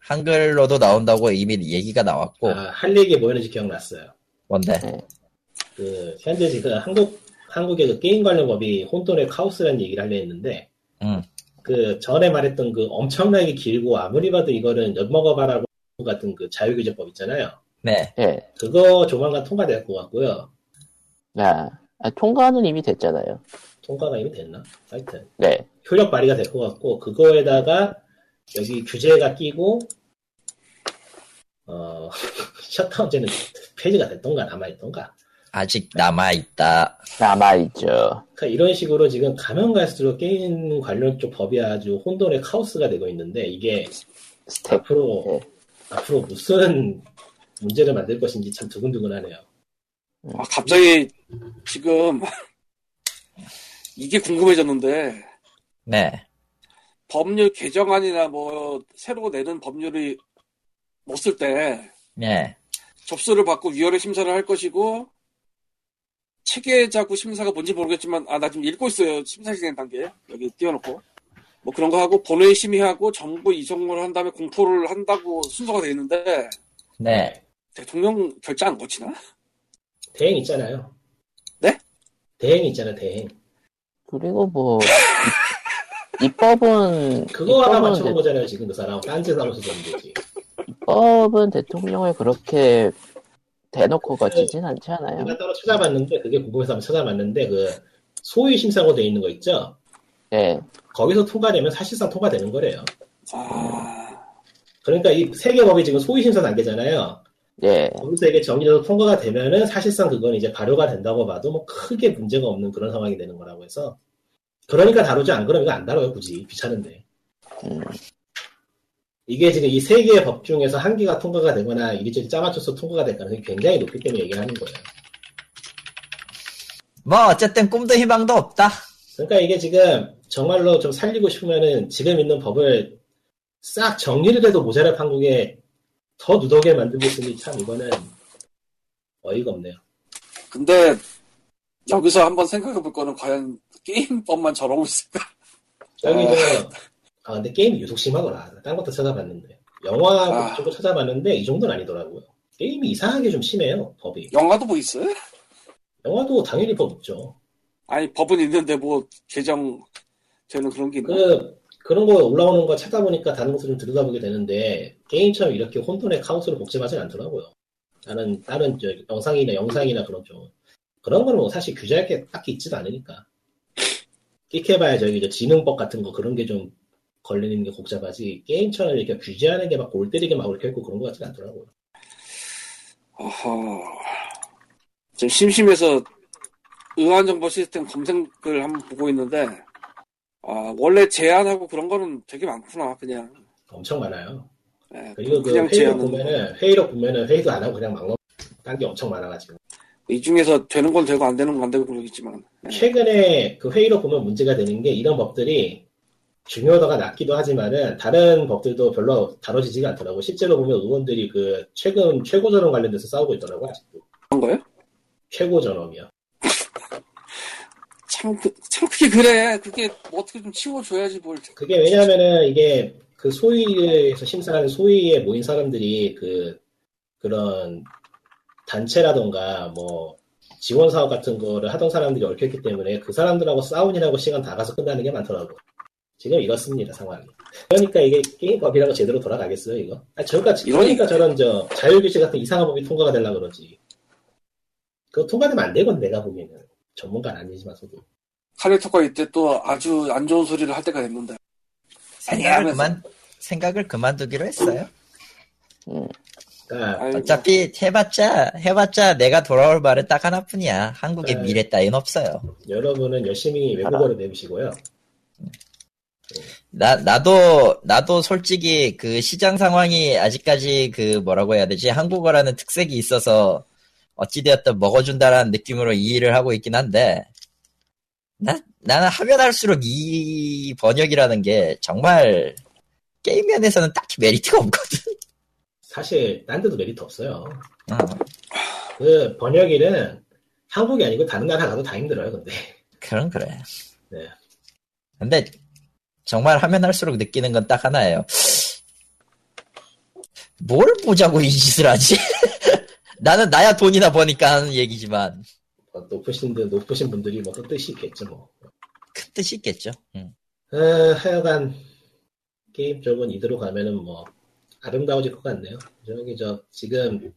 한글로도 나온다고 이미 얘기가 나왔고. 할 얘기 뭐였는지 기억났어요. 뭔데? 그 현재 지금 한국의 그 게임 관련 법이 혼돈의 카오스라는 얘기를 하려 했는데. 그 전에 말했던 그 엄청나게 길고 아무리 봐도 이거는 엿먹어봐라고 같은 그 자유규제법 있잖아요. 네. 네. 그거 조만간 통과될 것 같고요. 통과는 이미 됐잖아요. 통과가 이미 됐나? 하여튼. 네. 효력 발휘가 될 것 같고 그거에다가 여기 규제가 끼고 셧다운제는 페이지가 됐던가 남아있던가 아직 남아있다. 남아있죠. 그러니까 이런 식으로 지금 가면 갈수록 게임 관련 쪽 법이 아주 혼돈의 카오스가 되고 있는데 이게 앞으로 무슨 문제를 만들 것인지 참 두근두근하네요. 아, 갑자기 지금 이게 궁금해졌는데 네. 법률 개정안이나 뭐 새로 내는 법률이 없을 때 네. 접수를 받고 위원회 심사를 할 것이고 체계자구 심사가 뭔지 모르겠지만 아, 나 지금 읽고 있어요. 심사 진행 단계 여기 띄워놓고 뭐 그런 거 하고 본회의 심의하고 정부 이송을 한 다음에 공포를 한다고 순서가 돼 있는데 네. 대통령 결재 안 거치나? 대행 있잖아요. 네? 대행 있잖아 대행. 그리고 뭐 입법은 그거 하나 맞춰본 거잖아요 지금 그 사람. 딴 짓 하면서 되는 거지. 입법은 대통령을 그렇게 대놓고 거치진 않잖아요. 제가 따로 찾아봤는데 그게 궁금해서 한번 찾아봤는데 그 소위 심사고 돼 있는 거 있죠? 네. 거기서 통과되면 사실상 통과되는 거래요. 아. 그러니까 이 세 개 법이 지금 소위 심사 단계잖아요. 예. 거기서 이게 정리돼서 통과가 되면은 사실상 그건 이제 발효가 된다고 봐도 뭐 크게 문제가 없는 그런 상황이 되는 거라고 해서 그러니까 다루지 안 그러면 이거 안 다뤄요 굳이 귀찮은데. 이게 지금 이 세 개의 법 중에서 한 개가 통과가 되거나 이리저리 짜맞춰서 통과가 될 가능성이 굉장히 높기 때문에 얘기를 하는 거예요. 뭐 어쨌든 꿈도 희망도 없다. 그러니까 이게 지금 정말로 좀 살리고 싶으면은 지금 있는 법을 싹 정리를 해도 모자랄 판국에 더 누더게 만들고 있으니 참 이거는 어이가 없네요. 근데 여기서 한번 생각해볼 거는 과연 게임법만 저러고 있을까? 여기서 아 근데 게임이 유독 심하더라. 딴 것도 찾아봤는데 영화 쪽도 찾아봤는데 이 정도는 아니더라고요. 게임이 이상하게 좀 심해요 법이. 영화도 뭐 있어요? 영화도 당연히 법 없죠. 아니 법은 있는데 뭐 개정되는 그런 게 있나? 그런 거 올라오는 거 찾아보니까 다른 것을 좀 들여다보게 되는데 게임처럼 이렇게 혼돈의 카오스를 복잡하진 않더라고요. 나는 다른 저 영상이나 그런 쪽 그런 거는 뭐 사실 규제할 게 딱히 있지도 않으니까 끼켜봐야 저기 저 지능법 같은 거 그런 게 좀 걸리는 게 복잡하지 게임처럼 이렇게 규제하는 게 막 골 때리게 막 이렇게 있고 그런 거 같진 않더라고요. 어허 지금 심심해서 의안정보 시스템 검색을 한번 보고 있는데. 아, 원래 제안하고 그런 거는 되게 많구나, 그냥. 엄청 많아요. 네, 그리고 그냥 회의록 보면은 회의도 안 하고 그냥 막 딴 게 엄청 많아가지고. 이 중에서 되는 건 되고 안 되는 건 안 되고 그러겠지만. 네. 최근에 그 회의록 보면 문제가 되는 게 이런 법들이 중요도가 낮기도 하지만은 다른 법들도 별로 다뤄지지가 않더라고. 실제로 보면 의원들이 그 최근 최고전원 관련돼서 싸우고 있더라고, 아직도. 그런 거예요? 최고전원이요. 참 그게 그래. 그게 뭐 어떻게 좀 치워줘야지 뭘. 그게 왜냐면은 이게 그 소위에서 심사하는 소위에 모인 사람들이 그런 단체라던가 뭐 지원 사업 같은 거를 하던 사람들이 얽혔기 때문에 그 사람들하고 싸우느라고 시간 다 가서 끝나는 게 많더라고. 지금 이렇습니다 상황이. 그러니까 이게 게임법이라고 제대로 돌아가겠어요 이거? 아 그러니까 저런 저 자율규제 같은 이상한 법이 통과가 되려고 그러지. 그거 통과되면 안 되건 내가 보기에는. 전문가는 아니지만서도. 칼리토가 이때 또 아주 안 좋은 소리를 할 때가 됐는데. 생각을 그만두기로 했어요. 그러니까 어차피 해봤자 내가 돌아올 말은 딱 하나뿐이야. 한국의 그러니까 미래 따윈 없어요. 여러분은 열심히 외국어를 배우시고요. 나도 솔직히 그 시장 상황이 아직까지 그 뭐라고 해야 되지? 한국어라는 특색이 있어서 어찌되었든 먹어준다라는 느낌으로 이 일을 하고 있긴 한데 나는 하면 할수록 이 번역이라는 게 정말 게임 면에서는 딱히 메리트가 없거든. 사실 딴 데도 메리트 없어요. 그 번역일은 한국이 아니고 다른 나라 가도 다 힘들어요. 근데 그럼 그래. 네. 근데 정말 하면 할수록 느끼는 건 딱 하나예요. 뭘 보자고 이 짓을 하지? 나는 나야 돈이나 버니까 하는 얘기지만. 높으신 분들이 뭐 큰 뜻이 있겠죠, 뭐. 큰 뜻이 있겠죠. 하여간, 게임 쪽은 이대로 가면은 뭐, 아름다워질 것 같네요. 지금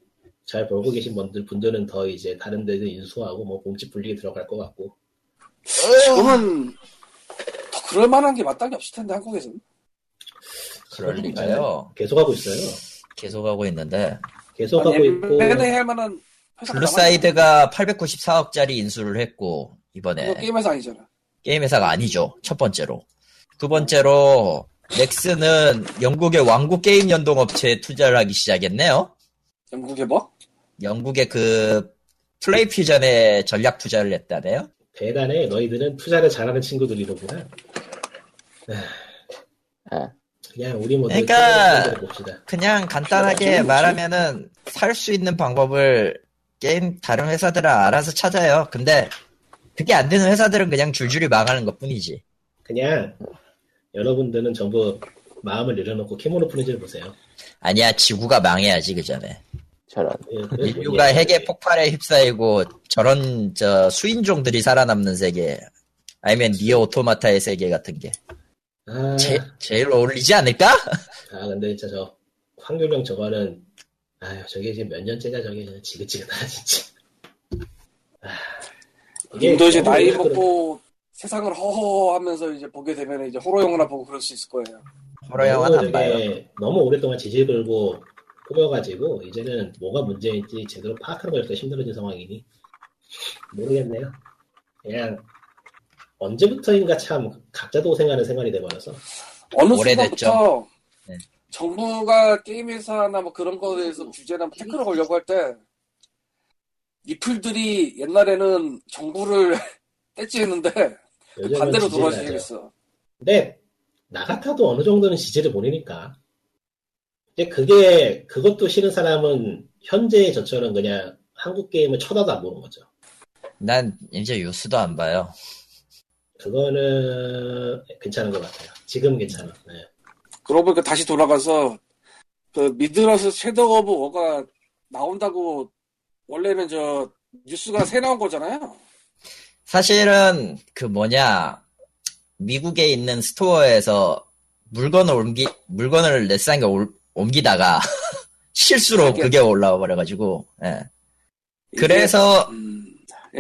잘 벌고 계신 분들은 더 이제 다른 데도 인수하고 뭐, 공지 분리에 들어갈 것 같고. 지금은 더 그럴만한 게 마땅히 없을 텐데, 한국에서는. 그럴리가요. 계속하고 있어요. 계속하고 있는데. 계속하고 있고. 할만한 블루사이드가 894억짜리 인수를 했고 이번에. 게임 회사 아니잖아. 게임 회사가 아니죠. 첫 번째로. 두 번째로 넥슨은 영국의 왕국 게임 연동 업체에 투자를 하기 시작했네요. 영국의 뭐? 영국의 그 플레이 퓨전에 전략 투자를 했다네요. 대단해. 너희들은 투자를 잘하는 친구들이로구나. 그냥 우리 모두 그러니까 그냥 간단하게 말하면은 살 수 있는 방법을 게임 다른 회사들은 알아서 찾아요. 근데 그게 안 되는 회사들은 그냥 줄줄이 망하는 것뿐이지. 그냥 여러분들은 전부 마음을 내려놓고 캐모노 프린즈를 보세요. 아니야, 지구가 망해야지 그 전에. 저런. 인류가 핵의 폭발에 휩싸이고 저런 저 수인종들이 살아남는 세계, 아니면 니어 오토마타의 세계 같은 게. 아... 제일 어울리지 않을까? 아 근데 진짜 저 황교령 저거는 아유 저게 지금 몇 년째냐 저게 지긋지긋하다 진짜. 아, 님도 이제 나이 먹고 세상을 허허하면서 이제 보게 되면 이제 호러 영화나 보고 그럴 수 있을 거예요. 호러 영화는 안 봐요. 너무 오랫동안 지질 걸고 꾸며가지고 이제는 뭐가 문제인지 제대로 파악하는 것도 힘들어진 상황이니 모르겠네요. 그냥 언제부터인가 참 각자 도생하는 생활이 돼버려서 어느 순간부터 네. 정부가 게임 회사나 뭐 그런 거에 대해서 규제나 태클을 걸려고 할 때 니플들이 옛날에는 정부를 떼찌했는데 반대로 돌아지겠어. 근데 나 같아도 어느 정도는 지지를 보내니까. 근데 그게 그것도 싫은 사람은 현재의 저처럼 그냥 한국 게임을 쳐다도 안 보는 거죠. 난 이제 뉴스도 안 봐요. 그거는 괜찮은 것 같아요. 지금 괜찮아. 네. 그러고 보니까 다시 돌아가서 그 미드러스 섀도우 오브 워가 나온다고 원래는 저 뉴스가 새 나온 거잖아요. 사실은 그 뭐냐 미국에 있는 스토어에서 물건을 넷상에 옮기다가 실수로 그게 올라와 버려가지고. 예. 그래서. 예.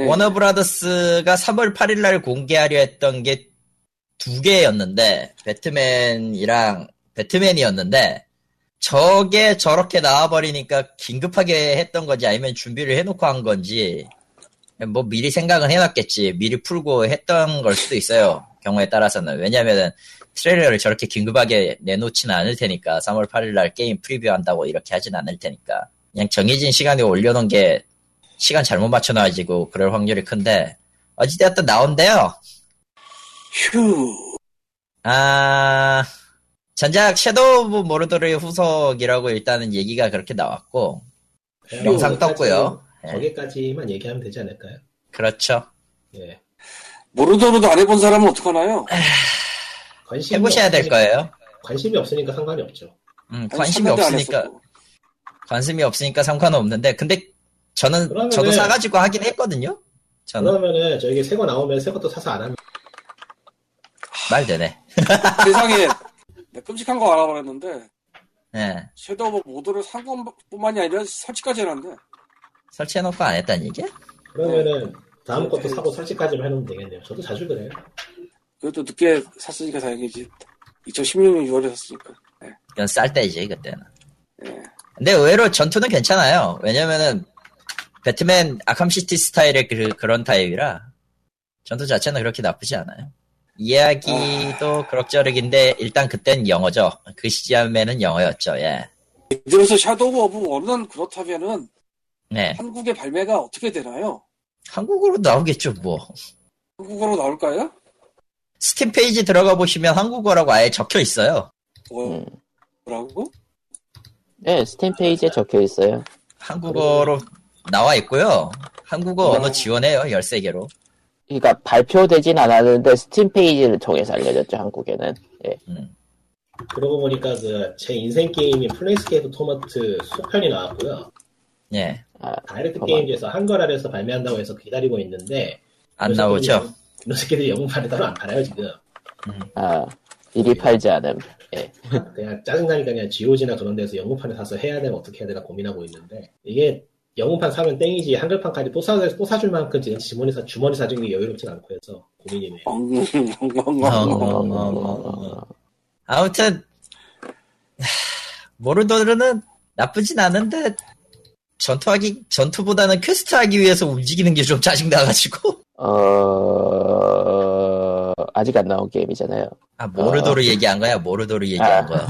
워너브라더스가 3월 8일 날 공개하려 했던 게 두 개였는데 배트맨이었는데 저게 저렇게 나와버리니까 긴급하게 했던 건지 아니면 준비를 해놓고 한 건지 뭐 미리 생각은 해놨겠지. 미리 풀고 했던 걸 수도 있어요. 경우에 따라서는. 왜냐면은 트레일러를 저렇게 긴급하게 내놓지는 않을 테니까 3월 8일 날 게임 프리뷰한다고 이렇게 하진 않을 테니까 그냥 정해진 시간에 올려놓은 게 시간 잘못 맞춰놔가지고 그럴 확률이 큰데 어찌되었든 나온대요. 휴. 아 전작 섀도우 오브 모르도르의 후속이라고 일단은 얘기가 그렇게 나왔고 영상 떴고요. 거기까지만 얘기하면 되지 않을까요? 그렇죠. 예. 모르도르도 안 해본 사람은 어떡하나요? 해보셔야 될 거예요. 관심이 없으니까 상관이 없죠. 관심이 없으니까 상관은 없는데 근데 저도 사가지고 하긴 했거든요. 그러면은 저에게 새 거 나오면 새 것도 사서 안 하면 말 되네. 세상에 끔찍한 거 알아버렸는데. 네. 섀도우 오브 모드를 산 것뿐만이 아니라 설치까지 해놨는데. 설치해놓고 안 했다는 얘기야? 그러면은 다음 것도 사고 설치까지만 해놓으면 되겠네요. 저도 자주 그래요. 그래도 늦게 샀으니까 다행이지. 2016년 6월에 샀으니까. 네. 이건 쌀 때이지 그때는. 네. 근데 의외로 전투는 괜찮아요. 왜냐면은 배트맨 아캄시티 스타일의 그런 타입이라 전투 자체는 그렇게 나쁘지 않아요. 이야기도 그럭저럭인데 일단 그땐 영어죠. 그 시점에는 영어였죠. 예. 그래서 섀도우 오브 워는 그렇다면은 네. 한국의 발매가 어떻게 되나요? 한국어로 나오겠죠 뭐. 한국어로 나올까요? 스팀 페이지 들어가 보시면 한국어라고 아예 적혀 있어요. 뭐라고? 네, 스팀 페이지에 적혀 있어요. 한국어로 나와 있고요. 한국어 언어 지원해요. 13개로. 그러니까 발표되진 않았는데 스팀 페이지를 통해서 알려졌죠. 한국에는. 예. 그러고 보니까 제 인생 게임인 플레이스케이트 토마트 소편이 나왔고요. 예. 다이렉트 게임즈에서 한글 아래에서 발매한다고 해서 기다리고 있는데 안 나오죠. 이런 새끼들이 영문판에 따로 안 팔아요 지금. 미리 팔지 않음. 예. 그냥 짜증나니까 그냥 GOG나 그런 데서 영문판에 사서 해야 되면 어떻게 해야 되나 고민하고 있는데 이게 영문판 사면 땡이지 한글판까지 또 사줄 만큼 지금 주머니 사주는 게 여유롭진 않고 해서 고민이네요. 아무튼 모르도르는 나쁘진 않은데 전투보다는 퀘스트하기 위해서 움직이는 게 좀 짜증나가지고. 아직 안 나온 게임이잖아요. 아, 모르도르 얘기한 거야? 모르도르 얘기한 거야.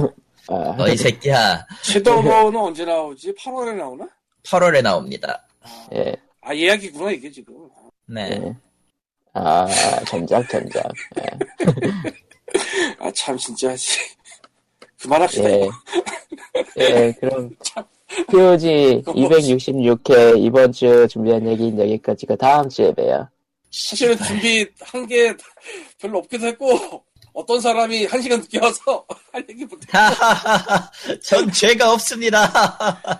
너희 새끼야. 섀도우는 언제 나오지? 8월에 나오나? 8월에 나옵니다. 예. 아, 예약이구나, 이게 지금. 네. 예. 아, 전작. 예. 아, 참, 진짜. 그만합시다. 예. 예, 그럼. POG 266회 이번 주 준비한 얘기는 여기까지고 다음 주에 봬요. 사실은 준비한 게 별로 없기도 했고 어떤 사람이 한 시간 늦게 와서 할 얘기 못했고 전 죄가 없습니다.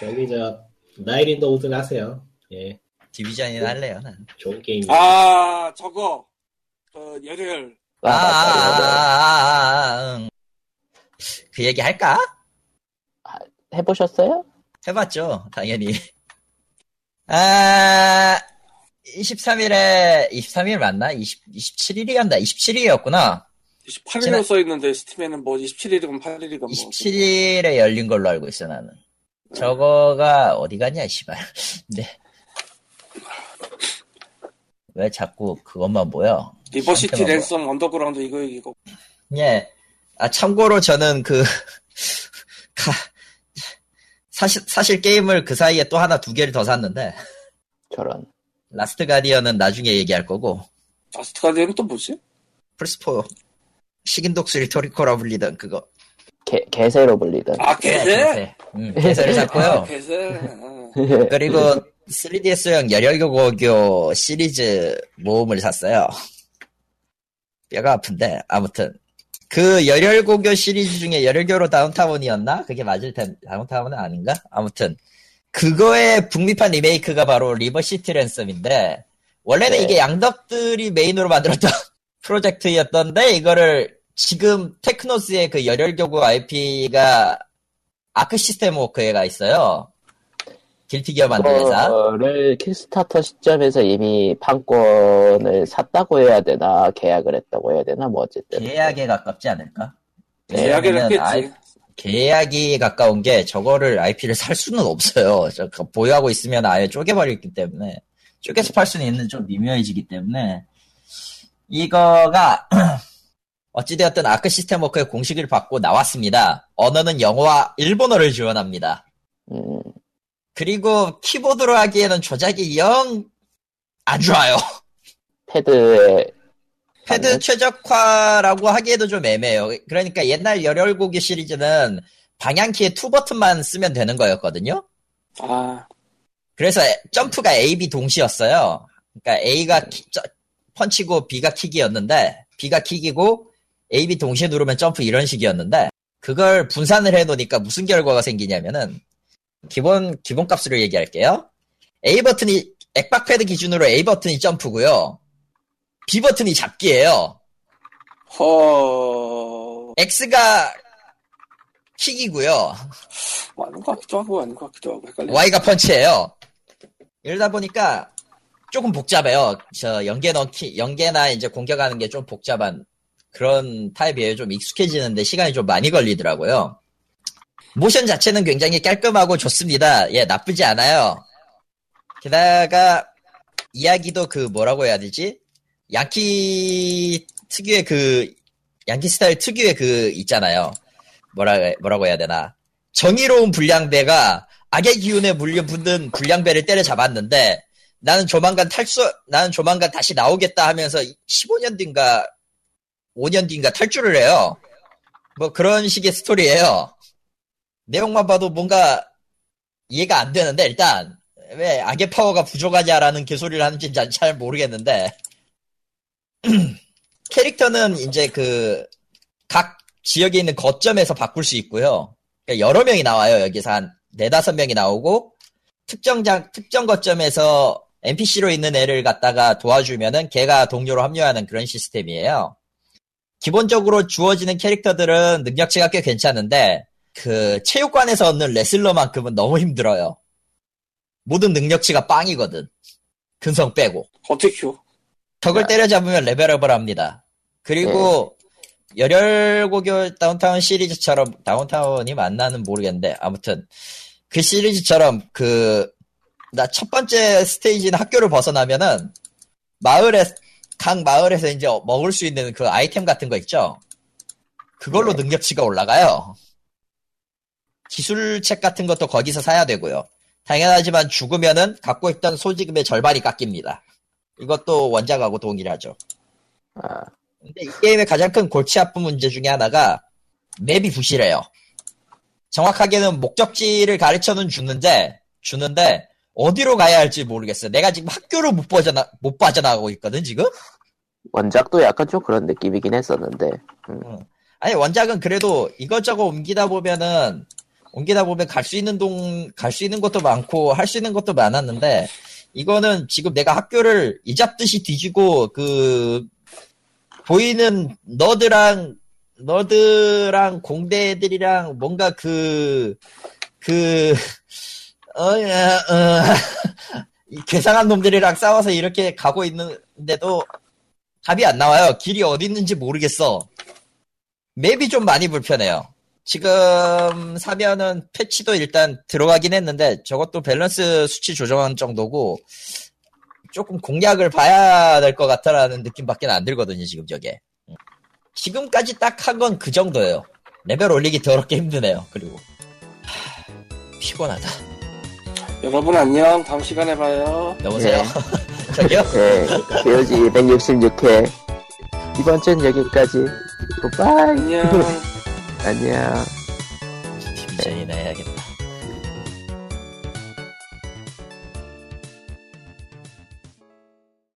저기 저 나이트 인 더 우즈 하세요. 예. 디비전이나 할래요. 난. 좋은 게임이에요. 아 저거 열혈. 그 얘기 할까? 해보셨어요? 해봤죠, 당연히. 23일 맞나? 27일이 간다. 27일이었구나. 28일로 써있는데, 스팀에는 뭐, 27일이건 8일이건 뭐. 27일에 열린 걸로 알고 있어, 나는. 네. 저거가, 어디 가냐, 씨발. 네. 왜 자꾸 그것만 보여? 리버시티 랜섬 언더그라운드 이거, 이거. 예. 아, 참고로 저는 사실 게임을 그 사이에 또 하나 두 개를 더 샀는데. 저런. 라스트 가디언은 나중에 얘기할 거고. 라스트 가디언은 또 뭐지? 플스4. 식인독수리 토리코라 불리던 그거. 개새로 불리던. 아, 개새? 개새를 샀고요. 아, 개새. 그리고 3DS형 열혈고교 시리즈 모음을 샀어요. 뼈가 아픈데, 아무튼. 그 열혈고교 시리즈 중에 열혈교로 다운타운이었나? 그게 맞을 텐데 다운타운은 아닌가? 아무튼 그거의 북미판 리메이크가 바로 리버시티 랜섬인데 원래는 네. 이게 양덕들이 메인으로 만들었던 프로젝트였던데 이거를 지금 테크노스의 그 열혈교구 IP가 아크 시스템 워크에가 있어요. 길티기어 만든 회사. 그거를 킥스타터 시점에서 이미 판권을 샀다고 해야 되나 계약을 했다고 해야 되나 뭐 어쨌든 계약에 가깝지 않을까? 계약을 했겠지. 계약이 가까운 게 저거를 IP를 살 수는 없어요. 저 보유하고 있으면 아예 쪼개버리기 때문에 쪼개서 팔 수는 있는 좀 미묘해지기 때문에 이거가 어찌되었든 아크 시스템 워크의 공식을 받고 나왔습니다. 언어는 영어와 일본어를 지원합니다. 그리고 키보드로 하기에는 조작이 영 안 좋아요. 패드 최적화라고 하기에도 좀 애매해요. 그러니까 옛날 열혈고기 시리즈는 방향키의 2버튼만 쓰면 되는 거였거든요. 아. 그래서 점프가 A, B 동시였어요. 그러니까 A가 펀치고 B가 킥이었는데 B가 킥이고 A, B 동시에 누르면 점프 이런 식이었는데 그걸 분산을 해놓으니까 무슨 결과가 생기냐면은 기본 값으로 얘기할게요. A 버튼이 액박패드 기준으로 A 버튼이 점프고요. B 버튼이 잡기예요. X가 킥이고요. 맞는 것 같기도 하고 아닌 것 같기도 하고 헷갈려. Y가 펀치예요. 이러다 보니까 조금 복잡해요. 저 연계나 이제 공격하는 게 좀 복잡한 그런 타입이에요. 좀 익숙해지는데 시간이 좀 많이 걸리더라고요. 모션 자체는 굉장히 깔끔하고 좋습니다. 예, 나쁘지 않아요. 게다가 이야기도 그 뭐라고 해야 되지? 양키 스타일 특유의 그 있잖아요. 뭐라고 해야 되나? 정의로운 불량배가 악의 기운에 물려붙는 불량배를 때려잡았는데 나는 조만간 다시 나오겠다 하면서 15년 뒤인가 5년 뒤인가 탈출을 해요. 뭐 그런 식의 스토리예요. 내용만 봐도 뭔가 이해가 안 되는데 일단 왜 악의 파워가 부족하냐라는 개소리를 하는지 잘 모르겠는데 캐릭터는 이제 그 각 지역에 있는 거점에서 바꿀 수 있고요. 그러니까 여러 명이 나와요. 여기서 한 4-5명이 나오고 특정 거점에서 NPC로 있는 애를 갖다가 도와주면은 걔가 동료로 합류하는 그런 시스템이에요. 기본적으로 주어지는 캐릭터들은 능력치가 꽤 괜찮은데 그 체육관에서 얻는 레슬러만큼은 너무 힘들어요. 모든 능력치가 빵이거든. 근성 빼고. 어떻게요? 적을 때려잡으면 레벨업을 합니다. 그리고 열혈고교 다운타운 시리즈처럼 다운타운이 맞나는 모르겠는데 아무튼 그 시리즈처럼 그 나 첫 번째 스테이지는 학교를 벗어나면은 마을에 각 마을에서 이제 먹을 수 있는 그 아이템 같은 거 있죠. 그걸로 네. 능력치가 올라가요. 기술책 같은 것도 거기서 사야 되고요. 당연하지만 죽으면은 갖고 있던 소지금의 절반이 깎입니다. 이것도 원작하고 동일하죠. 아. 근데 이 게임의 가장 큰 골치 아픈 문제 중에 하나가 맵이 부실해요. 정확하게는 목적지를 가르쳐는 주는데 어디로 가야 할지 모르겠어요. 내가 지금 학교를 못 빠져나가고 있거든 지금. 원작도 약간 좀 그런 느낌이긴 했었는데. 아니 원작은 그래도 이것저것 옮기다 보면 갈 수 있는 것도 많고 할 수 있는 것도 많았는데 이거는 지금 내가 학교를 이잡듯이 뒤지고 그 보이는 너드랑 공대들이랑 뭔가 괴상한 놈들이랑 싸워서 이렇게 가고 있는데도 답이 안 나와요. 길이 어디 있는지 모르겠어. 맵이 좀 많이 불편해요. 지금 사면은 패치도 일단 들어가긴 했는데 저것도 밸런스 수치 조정한 정도고 조금 공략을 봐야 될 것 같다라는 느낌밖에 안 들거든요. 지금 저게. 지금까지 딱 한 건 그 정도예요. 레벨 올리기 더럽게 힘드네요. 그리고 피곤하다. 여러분 안녕. 다음 시간에 봐요. 여보세요. 네. 저기요? 네. POG 266회 이번 주는 여기까지. 바이바이. 안녕. 안녕. 팀전이나 해야겠다.